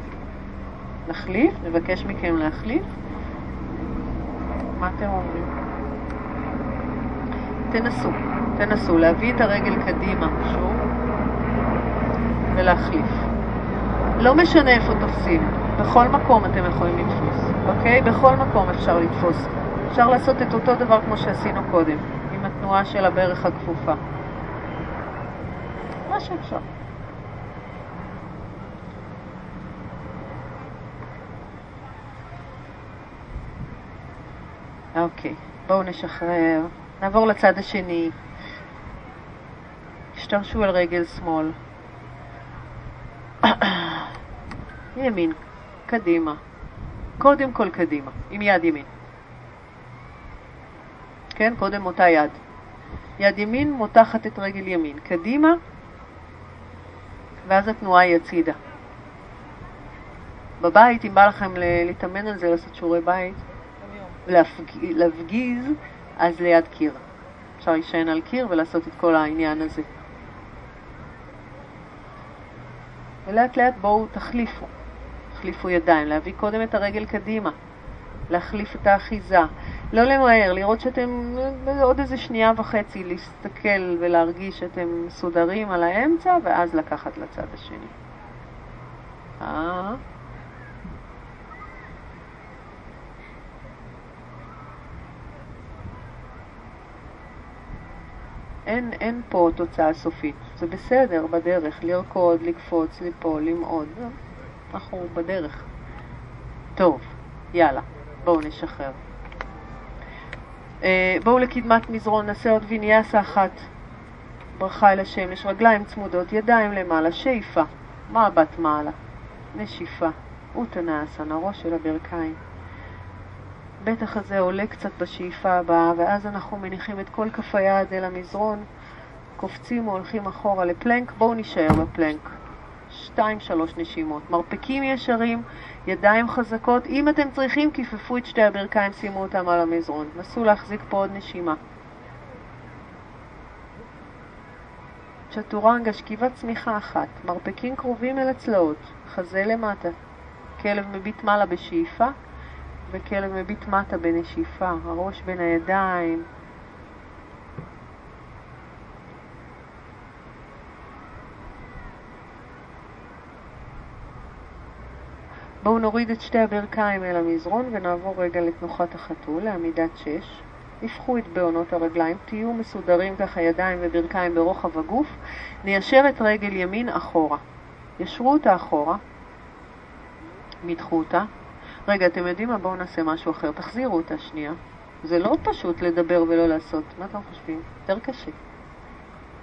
נחליף, נבקש מכם להחליף. מה אתם אומרים? תנסו, תנסו להביא את הרגל קדימה שוב ולהחליף. לא משנה איפה תופסים. בכל מקום אתם יכולים לתפוס, אוקיי? בכל מקום אפשר לתפוס. אפשר לעשות את אותו דבר כמו שעשינו קודם, עם התנועה של הברך הכפופה. מה שאפשר. אוקיי, בואו נשחרר. נעבור לצד השני. השתרשו על רגל שמאל. ימין. קדימה, קודם כל קדימה, עם יד ימין. כן, קודם אותה יד. יד ימין מותחת את רגל ימין, קדימה, ואז התנועה היא הצידה. בבית, אם בא לכם להתאמן על זה, לעשות שיעורי בית, להפגיז, אז ליד קיר. אפשר להישען על קיר ולעשות את כל העניין הזה. ולאט לאט בואו תחליפו, תחליפו ידיים, להביא קודם את הרגל קדימה, להחליף את האחיזה, לא למהר, לראות שאתם עוד איזה שנייה וחצי, להסתכל ולהרגיש שאתם סודרים על האמצע, ואז לקחת לצד השני. אה? אין, אין פה תוצאה סופית. זה בסדר, בדרך, לרקוד, לקפוץ, ליפול, למעוד. אנחנו בדרך. טוב, יאללה, בואו נשחרר. בואו לקדמת מזרון, נעשה עוד ויניאסה אחת. ברכה אל השם, יש רגליים צמודות, ידיים למעלה, שאיפה, מבט מעלה, נשיפה, אוטנאסנה, ראש של הברכיים. בטח הזה עולה קצת בשאיפה הבאה, ואז אנחנו מניחים את כל כף היד אל המזרון, קופצים והולכים אחורה לפלנק. בואו נשאר בפלנק. שתיים, שלוש נשימות. מרפקים ישרים, ידיים חזקות. אם אתם צריכים, כיפפו את שתי הברכיים, שימו אותם על המזרון. נסו להחזיק פה עוד נשימה. צ'טורנגה, שכיבת צמיחה אחת. מרפקים קרובים אל הצלעות. חזה למטה. כלב מביט מעלה בשאיפה, וכלב מביט מטה בנשיפה. הראש בין הידיים. בואו נוריד את שתי הברכיים אל המזרון ונעבור רגע לתנוחת החתול, לעמידת שש. נפחו את בעונות הרגליים, תהיו מסודרים ככה ידיים וברכיים ברוחב הגוף. ניישר את רגל ימין אחורה. ישרו אותה אחורה. מתחו אותה. רגע, אתם יודעים מה? בואו נעשה משהו אחר. תחזירו אותה שנייה. זה לא פשוט לדבר ולא לעשות. מה אתם חושבים? יותר קשה.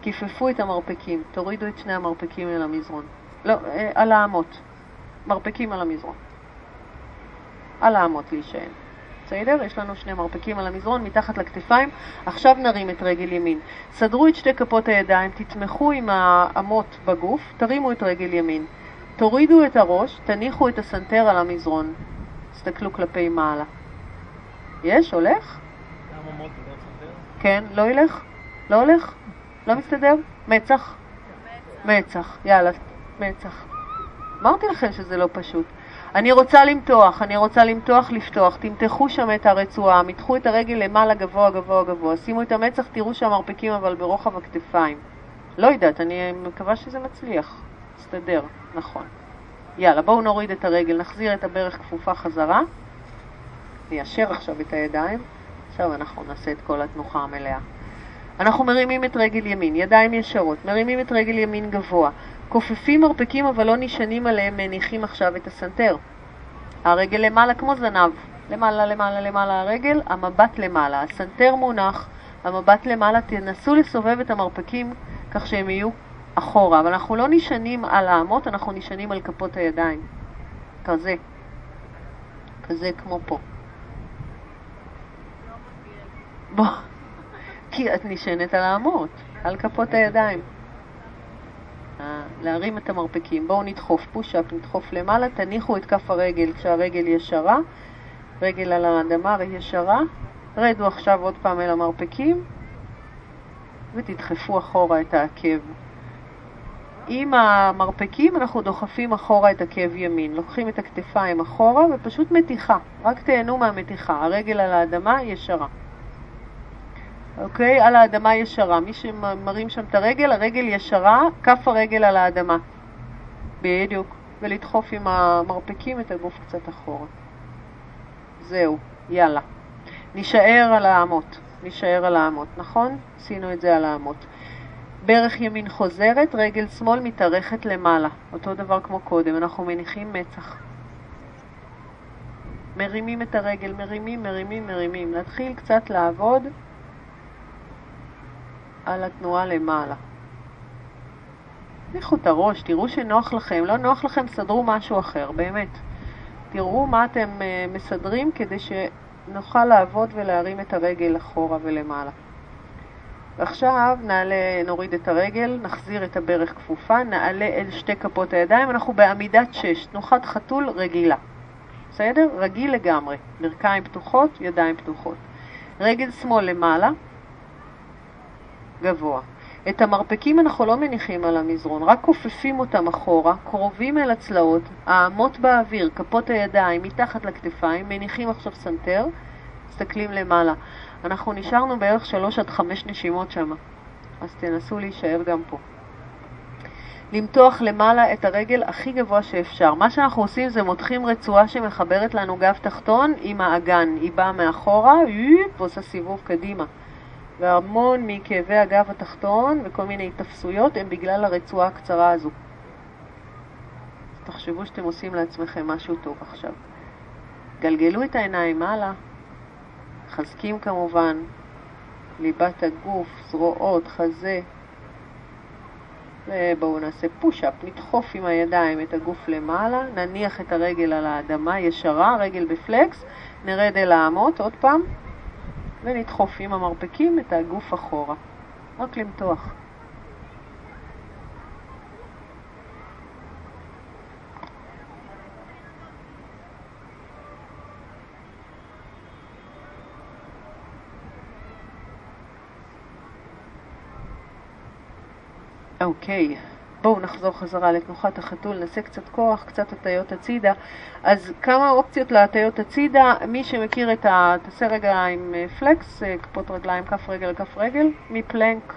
כיפפו את המרפקים. תורידו את שני המרפקים אל המזרון. לא, על העמות. מרפקים על המזרון. על העמות להישען. בסדר? יש לנו שני מרפקים על המזרון, מתחת לכתפיים. עכשיו נרים את רגל ימין. סדרו את שתי כפות הידיים, תתמכו עם העמות בגוף, תרימו את רגל ימין. תורידו את הראש, תניחו את הסנטר על המזרון. תסתכלו כלפי מעלה. יש? הולך? גם עמות וגם סנטר? כן, לא ילך? לא הולך? לא מסתדר? מצח? מצח. יאללה, מצח. אמרתי לכם שזה לא פשוט. אני רוצה למתוח, אני רוצה למתוח, לפתוח. תמתחו שם את הרצועה, מתחו את הרגל למעלה גבוה, גבוה, גבוה. שימו את המצח, תראו שם מרפקים אבל ברוחב הכתפיים. לא יודעת, אני מקווה שזה מצליח. מסתדר, נכון. יאללה, בואו נוריד את הרגל, נחזיר את הברך כפופה חזרה. ניישר עכשיו את הידיים. עכשיו אנחנו נעשה את כל התנוחה המלאה. אנחנו מרימים את רגל ימין, ידיים ישרות, מרימים את רגל ימין גבוה. כופפים מרפקים אבל לא נשענים עליהם, מניחים עכשיו את הסנטר. הרגל למעלה כמו זנב, למעלה למעלה למעלה הרגל, המבט למעלה, הסנטר מונח, המבט למעלה. תנסו לסובב את המרפקים כך שהם יהיו אחורה, אבל אנחנו לא נשענים על העמות, אנחנו נשענים על כפות הידיים. כזה, כזה כמו פה. בוא, כי את נשענת על העמות, על כפות הידיים. להרים את המרפקים. בואו נדחוף פוש-אפ, נדחוף למעלה, תניחו את כף הרגל כשהרגל ישרה, רגל על האדמה ישרה, רדו עכשיו עוד פעם אל המרפקים ותדחפו אחורה את העקב. עם המרפקים אנחנו דוחפים אחורה את עקב ימין, לוקחים את הכתפיים אחורה ופשוט מתיחה, רק תהנו מהמתיחה, הרגל על האדמה ישרה. אוקיי, על האדמה ישרה. מי שמרים שם את הרגל, הרגל ישרה, כף הרגל על האדמה. בדיוק. ולדחוף עם המרפקים את הגוף קצת אחורה. זהו, יאללה. נשאר על העמות. נשאר על העמות, נכון? עשינו את זה על העמות. ברך ימין חוזרת, רגל שמאל מתארכת למעלה. אותו דבר כמו קודם, אנחנו מניחים מצח. מרימים את הרגל, מרימים, מרימים, מרימים. להתחיל קצת לעבוד על התנועה למעלה. תניחו את הראש, תראו שנוח לכם, לא נוח לכם, סדרו משהו אחר, באמת. תראו מה אתם מסדרים כדי שנוכל לעבוד ולהרים את הרגל אחורה ולמעלה. עכשיו נעלה, נוריד את הרגל, נחזיר את הברך כפופה, נעלה אל שתי כפות הידיים, אנחנו בעמידת שש, תנוחת חתול רגילה. בסדר? רגיל לגמרי. ברכיים פתוחות, ידיים פתוחות. רגל שמאל למעלה, גבוה. את המרפקים אנחנו לא מניחים על המזרון, רק כופפים אותם אחורה, קרובים אל הצלעות, העמות באוויר, כפות הידיים, מתחת לכתפיים, מניחים עכשיו סנטר, מסתכלים למעלה. אנחנו נשארנו בערך שלוש עד חמש נשימות שמה, אז תנסו להישאר גם פה. למתוח למעלה את הרגל הכי גבוה שאפשר. מה שאנחנו עושים זה מותחים רצועה שמחברת לנו גב תחתון עם האגן. היא באה מאחורה, יופ, עושה סיבוב קדימה. והמון מכאבי הגב התחתון וכל מיני התפסויות הם בגלל הרצועה הקצרה הזו. תחשבו שאתם עושים לעצמכם משהו טוב עכשיו. גלגלו את העיניים מעלה. חזקים כמובן, ליבת הגוף, זרועות, חזה. ובואו נעשה פוש-אפ, נדחוף עם הידיים את הגוף למעלה, נניח את הרגל על האדמה ישרה, רגל בפלקס, נרד אל העמות עוד פעם, ונדחוף עם המרפקים את הגוף אחורה. רק למתוח. אוקיי, בואו נחזור חזרה לתנוחת החתול, נעשה קצת כוח, קצת הטיות הצידה. אז כמה אופציות להטיות הצידה, מי שמכיר את ה... תעשה רגע עם פלקס, כפות רגליים, כף רגל, כף רגל, מפלנק,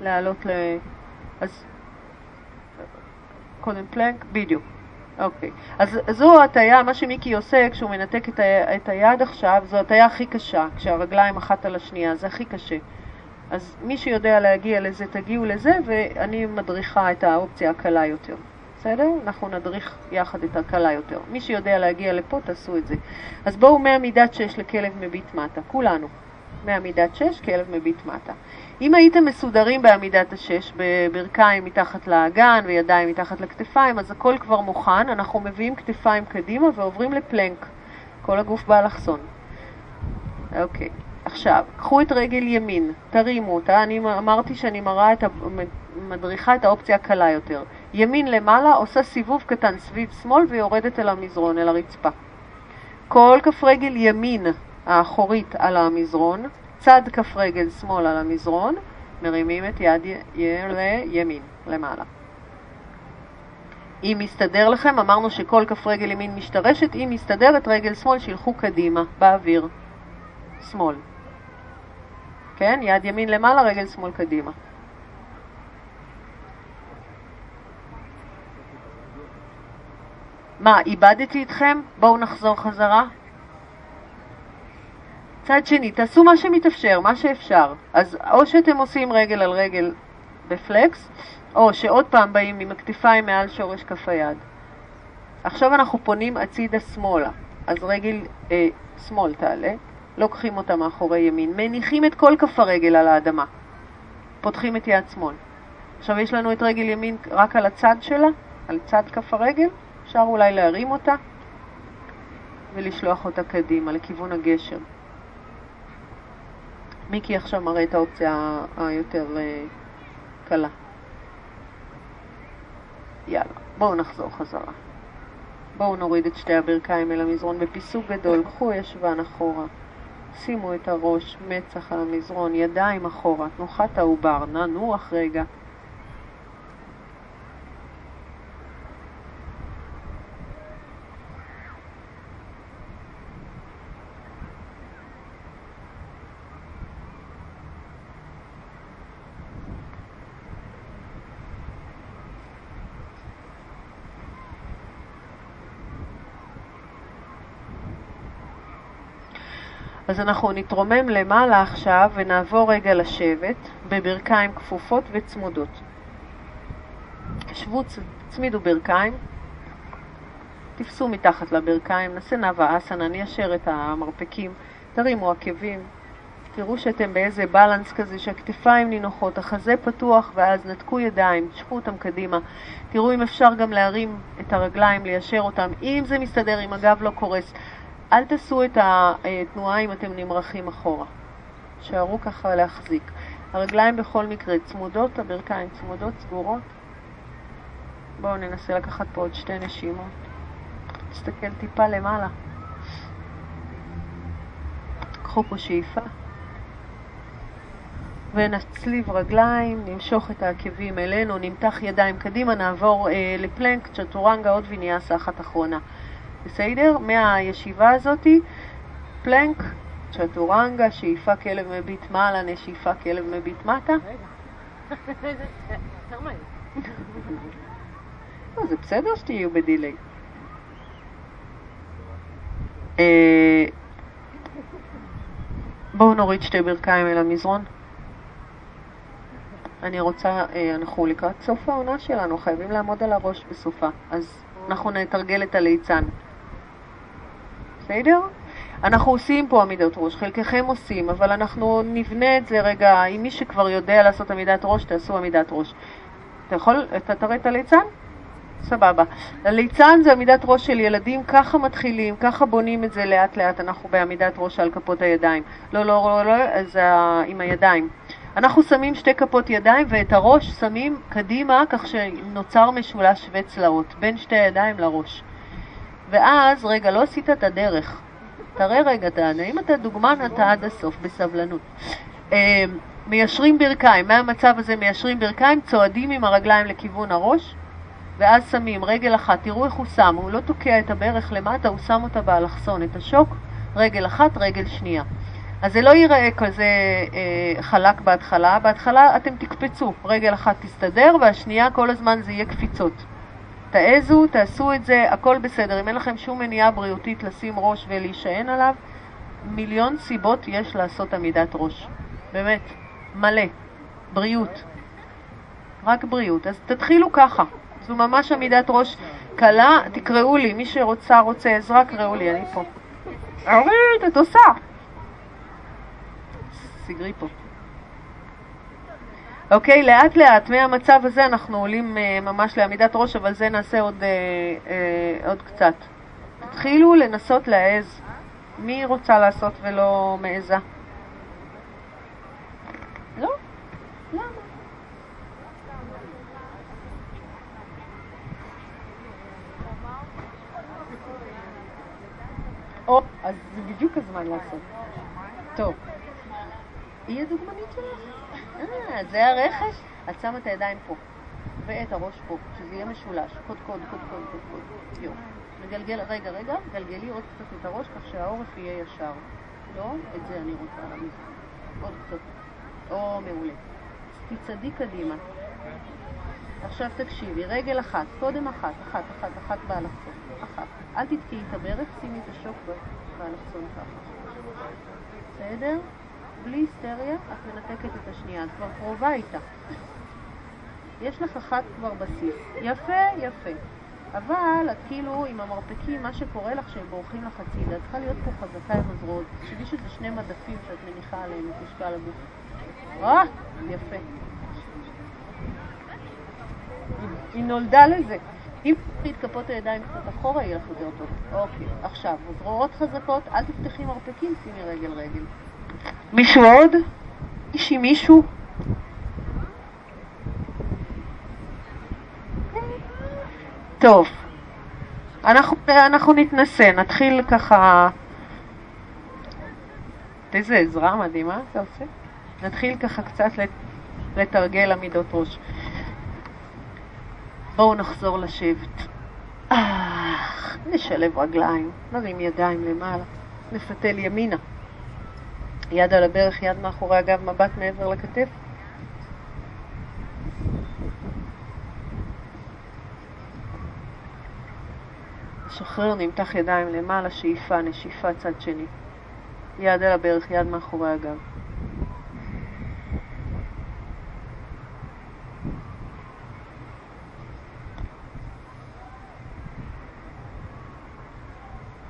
לעלות ל... אז... קודם פלנק, בדיוק. אוקיי, אז זו הטיה, מה שמיקי עושה כשהוא מנתק את, ה... את היד עכשיו, זו הטיה הכי קשה, כשהרגליים אחת על השנייה, זה הכי קשה. אז מי שיודע להגיע לזה, תגיעו לזה, ואני מדריכה את האופציה הקלה יותר. בסדר? אנחנו נדריך יחד את הקלה יותר. מי שיודע להגיע לפה, תעשו את זה. אז בואו מעמידת שש לכלב מביט מטה. כולנו. מעמידת שש, כלב מביט מטה. אם הייתם מסודרים בעמידת השש, בברכיים מתחת לאגן וידיים מתחת לכתפיים, אז הכל כבר מוכן. אנחנו מביאים כתפיים קדימה ועוברים לפלנק. כל הגוף בא לחסון. אוקיי. עכשיו, קחו את רגל ימין, תרימו אותה, אני אמרתי שאני מראה את ה... מדריכה את האופציה הקלה יותר. ימין למעלה, עושה סיבוב קטן סביב שמאל ויורדת אל המזרון, אל הרצפה. כל כף רגל ימין האחורית על המזרון, צד כף רגל שמאל על המזרון, מרימים את יד י... י... לימין, למעלה. אם מסתדר לכם, אמרנו שכל כף רגל ימין משתרשת, אם מסתדר את רגל שמאל, שילחו קדימה, באוויר, שמאל. כן? יד ימין למעלה, רגל שמאל קדימה. מה, איבדתי אתכם? בואו נחזור חזרה. צד שני, תעשו מה שמתאפשר, מה שאפשר. אז או שאתם עושים רגל על רגל בפלקס, או שעוד פעם באים עם הכתפיים מעל שורש כף היד. עכשיו אנחנו פונים הצידה שמאלה. אז רגל אה, שמאל תעלה. לוקחים אותה מאחורי ימין, מניחים את כל כף הרגל על האדמה, פותחים את יד שמאל. עכשיו יש לנו את רגל ימין רק על הצד שלה, על צד כף הרגל, אפשר אולי להרים אותה ולשלוח אותה קדימה, לכיוון הגשר. מיקי עכשיו מראה את האופציה היותר קלה. יאללה, בואו נחזור חזרה. בואו נוריד את שתי הברכיים אל המזרון בפיסוק גדול, קחו ישבן אחורה. שימו את הראש, מצח על המזרון, ידיים אחורה, תנוחת העובר, ננוח רגע. אז אנחנו נתרומם למעלה עכשיו ונעבור רגע לשבת בברכיים כפופות וצמודות. שבו, צמידו ברכיים, תפסו מתחת לברכיים, נעשה נאווה אסנה, ניישר את המרפקים, תרימו עקבים, תראו שאתם באיזה בלנס כזה שהכתפיים נינוחות, החזה פתוח ואז נתקו ידיים, תשכו אותם קדימה, תראו אם אפשר גם להרים את הרגליים, ליישר אותם, אם זה מסתדר, אם הגב לא קורס. אל תעשו את התנועה אם אתם נמרחים אחורה. שערו ככה להחזיק. הרגליים בכל מקרה צמודות, הברכיים צמודות, סגורות. בואו ננסה לקחת פה עוד שתי נשימות. תסתכל טיפה למעלה. קחו פה שאיפה. ונצליב רגליים, נמשוך את העקבים אלינו, נמתח ידיים קדימה, נעבור אה, לפלנק, צ'טורנגה, עוד ויניאסה אחת אחרונה. בסדר? מהישיבה הזאת, פלנק, צ'טורנגה, שאיפה כלב מביט מעלה, נשיפה כלב מביט מטה. רגע, יותר מהר. זה בסדר שתהיו בדילי. בואו נוריד שתי ברכיים אל המזרון. אני רוצה, אנחנו לקראת סוף העונה שלנו, חייבים לעמוד על הראש בסופה, אז אנחנו נתרגל את הליצן. בסדר? אנחנו עושים פה עמידת ראש, חלקכם עושים, אבל אנחנו נבנה את זה רגע, אם מי שכבר יודע לעשות עמידת ראש, תעשו עמידת ראש. אתה יכול, אתה תראה את הליצן? סבבה. הליצן זה עמידת ראש של ילדים, ככה מתחילים, ככה בונים את זה לאט לאט, אנחנו בעמידת ראש על כפות הידיים. לא, לא, לא, לא, אז עם הידיים. אנחנו שמים שתי כפות ידיים ואת הראש שמים קדימה כך שנוצר משולש וצלעות בין שתי הידיים לראש. ואז, רגע, לא עשית את הדרך. תראה רגע, אתה, אם אתה דוגמן, אתה עד הסוף, בסבלנות. מיישרים ברכיים, מהמצב הזה מיישרים ברכיים, צועדים עם הרגליים לכיוון הראש, ואז שמים רגל אחת, תראו איך הוא שם, הוא לא תוקע את הברך למטה, הוא שם אותה באלכסון, את השוק, רגל אחת, רגל שנייה. אז זה לא ייראה כזה אה, חלק בהתחלה, בהתחלה אתם תקפצו, רגל אחת תסתדר והשנייה כל הזמן זה יהיה קפיצות. תעזו, תעשו את זה, הכל בסדר, אם אין לכם שום מניעה בריאותית לשים ראש ולהישען עליו, מיליון סיבות יש לעשות עמידת ראש, באמת, מלא, בריאות, רק בריאות, אז תתחילו ככה, זו ממש עמידת ראש קלה, תקראו לי, מי שרוצה רוצה עזרה, קראו לי, אני פה. אורית, את עושה! סגרי פה. אוקיי, לאט לאט מהמצב הזה אנחנו עולים uh, ממש לעמידת ראש, אבל זה נעשה עוד, uh, uh, עוד קצת. תתחילו לנסות להעז. מי רוצה לעשות ולא מעזה? לא? למה? או, אז זה בדיוק הזמן לעשות. טוב. היא הדוגמנית שלך? אה, זה הרכש? את שמה את הידיים פה, ואת הראש פה, שזה יהיה משולש, קוד קוד קוד קוד קוד קוד. יום. נגלגל, רגע, רגע, גלגלי עוד קצת את הראש כך שהעורף יהיה ישר. לא, את זה אני רוצה להגיד. עוד קצת. או, מעולה. תצעדי קדימה. עכשיו תקשיבי, רגל אחת, קודם אחת, אחת, אחת, אחת באלכסון. אחת. אל תתקיעי את הברך, שימי את השוק באלכסון ככה. בסדר? בלי היסטריה, את מנתקת את השנייה, את כבר קרובה איתה. יש לך אחת כבר בסיס. יפה, יפה. אבל את כאילו עם המרפקים, מה שקורה לך שהם בורחים לך הצידה, את צריכה להיות פה חזקה עם הזרועות. תחשבי שזה שני מדפים שאת מניחה עליהם, את משקל הגוף. אה, יפה. היא נולדה לזה. אם תפתחי את כפות הידיים קצת אחורה, יהיה לך יותר טוב. אוקיי, עכשיו, זרועות חזקות, אל תפתחי מרפקים, שימי רגל רגל. מישהו עוד? מישהי מישהו? טוב, אנחנו, אנחנו נתנסה, נתחיל ככה, איזה עזרה מדהימה אתה עושה? נתחיל ככה קצת לתרגל עמידות ראש. בואו נחזור לשבת, נשלב רגליים, נרים ידיים למעלה, נפתל ימינה. יד על הברך, יד מאחורי הגב, מבט מעבר לכתף. שחרר, נמתח ידיים למעלה, שאיפה, נשיפה, צד שני. יד על הברך, יד מאחורי הגב.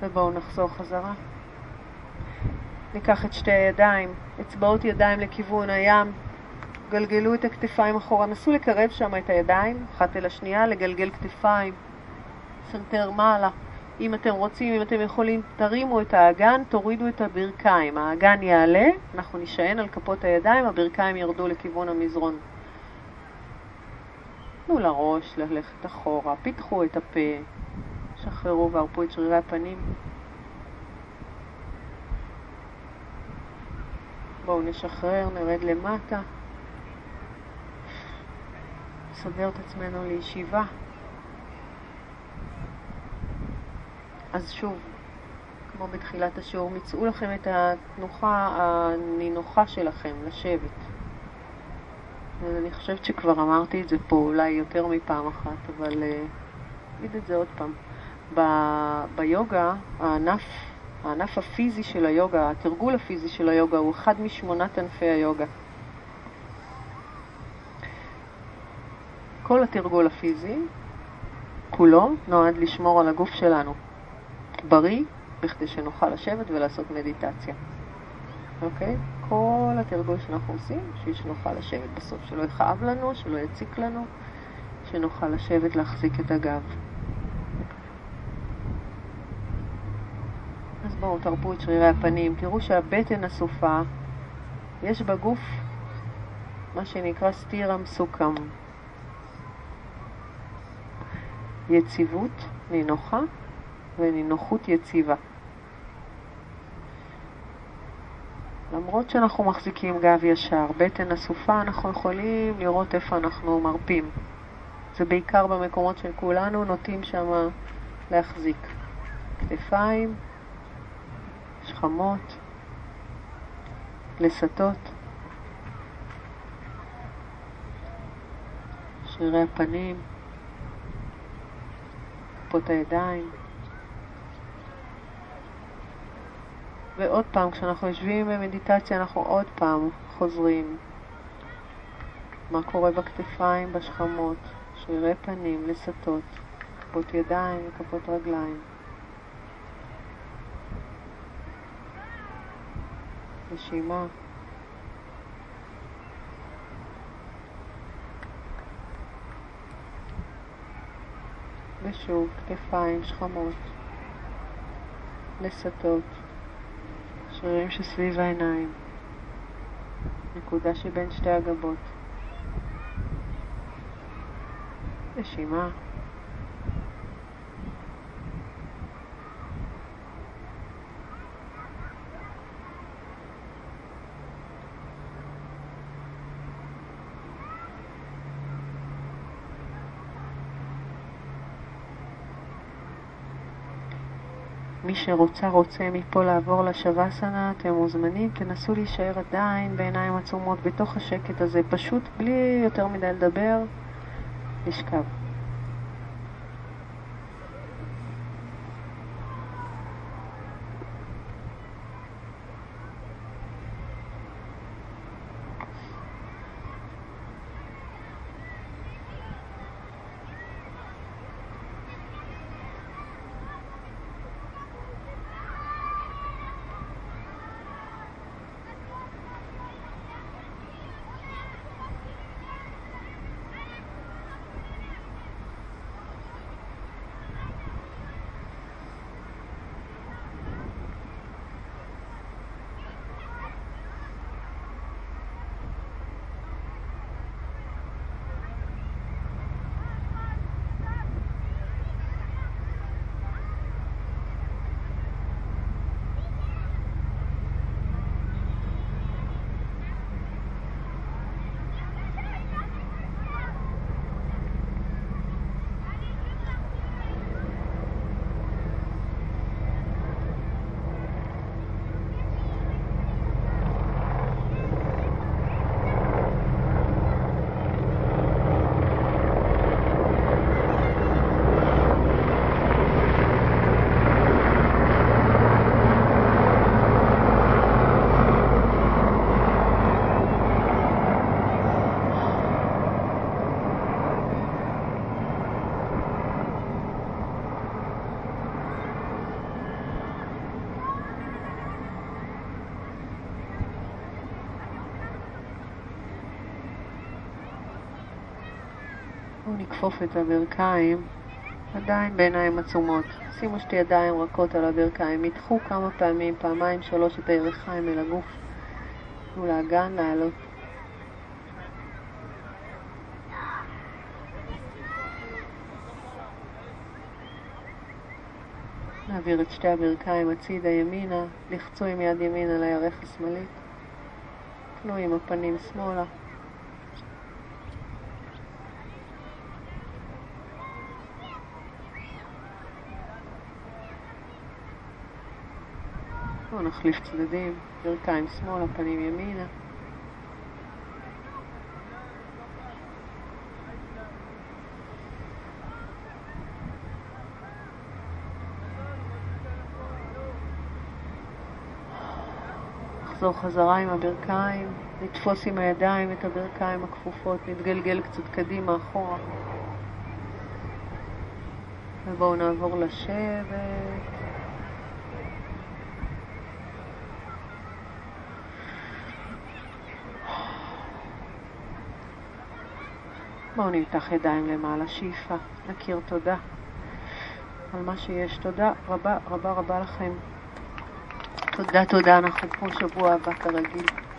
ובואו נחזור חזרה. ניקח את שתי הידיים, אצבעות ידיים לכיוון הים, גלגלו את הכתפיים אחורה, נסו לקרב שם את הידיים, אחת אל השנייה, לגלגל כתפיים, סנטר מעלה, אם אתם רוצים, אם אתם יכולים, תרימו את האגן, תורידו את הברכיים. האגן יעלה, אנחנו נשען על כפות הידיים, הברכיים ירדו לכיוון המזרון. תנו לראש ללכת אחורה, פיתחו את הפה, שחררו והרפו את שרירי הפנים. בואו נשחרר, נרד למטה. נסדר את עצמנו לישיבה. אז שוב, כמו בתחילת השיעור, מצאו לכם את התנוחה הנינוחה שלכם, לשבת. אני חושבת שכבר אמרתי את זה פה אולי יותר מפעם אחת, אבל אגיד את זה עוד פעם. ב- ביוגה, הענף, הענף הפיזי של היוגה, התרגול הפיזי של היוגה, הוא אחד משמונת ענפי היוגה. כל התרגול הפיזי, כולו, נועד לשמור על הגוף שלנו. בריא, בכדי שנוכל לשבת ולעשות מדיטציה. אוקיי? כל התרגול שאנחנו עושים, בשביל שנוכל לשבת בסוף, שלא יכאב לנו, שלא יציק לנו, שנוכל לשבת להחזיק את הגב. אז בואו, תרפו את שרירי הפנים, תראו שהבטן הסופה, יש בגוף מה שנקרא סתירם סוכם. יציבות נינוחה ונינוחות יציבה. למרות שאנחנו מחזיקים גב ישר, בטן הסופה, אנחנו יכולים לראות איפה אנחנו מרפים. זה בעיקר במקומות של כולנו, נוטים שם להחזיק. כתפיים, שכמות, לסתות, שרירי הפנים, כפות הידיים. ועוד פעם, כשאנחנו יושבים במדיטציה, אנחנו עוד פעם חוזרים. מה קורה בכתפיים, בשכמות, שרירי פנים, לסתות, כפות ידיים וכפות רגליים. נשימה. ושוב, כתפיים, שכמות, לסתות. שרירים שסביב העיניים, נקודה שבין שתי הגבות, נשימה, מי שרוצה רוצה מפה לעבור לשוואסנה, אתם מוזמנים, תנסו להישאר עדיין בעיניים עצומות בתוך השקט הזה, פשוט בלי יותר מדי לדבר, לשכב. נכפוף את הברכיים עדיין בעיניים עצומות. שימו שתי ידיים רכות על הברכיים, מתחו כמה פעמים, פעמיים שלוש את הירכיים אל הגוף. תנו לאגן לעלות. נעביר את שתי הברכיים הצידה ימינה, לחצו עם יד ימין על הירך השמאלית. תנו עם הפנים שמאלה. בואו נחליף צדדים, ברכיים שמאלה, פנים ימינה. נחזור חזרה עם הברכיים, נתפוס עם הידיים את הברכיים הכפופות, נתגלגל קצת קדימה, אחורה. ובואו נעבור לשבת. בואו נמתח ידיים למעלה, שאיפה, נכיר תודה על מה שיש. תודה רבה רבה רבה לכם. תודה תודה, אנחנו פה שבוע הבא כרגיל.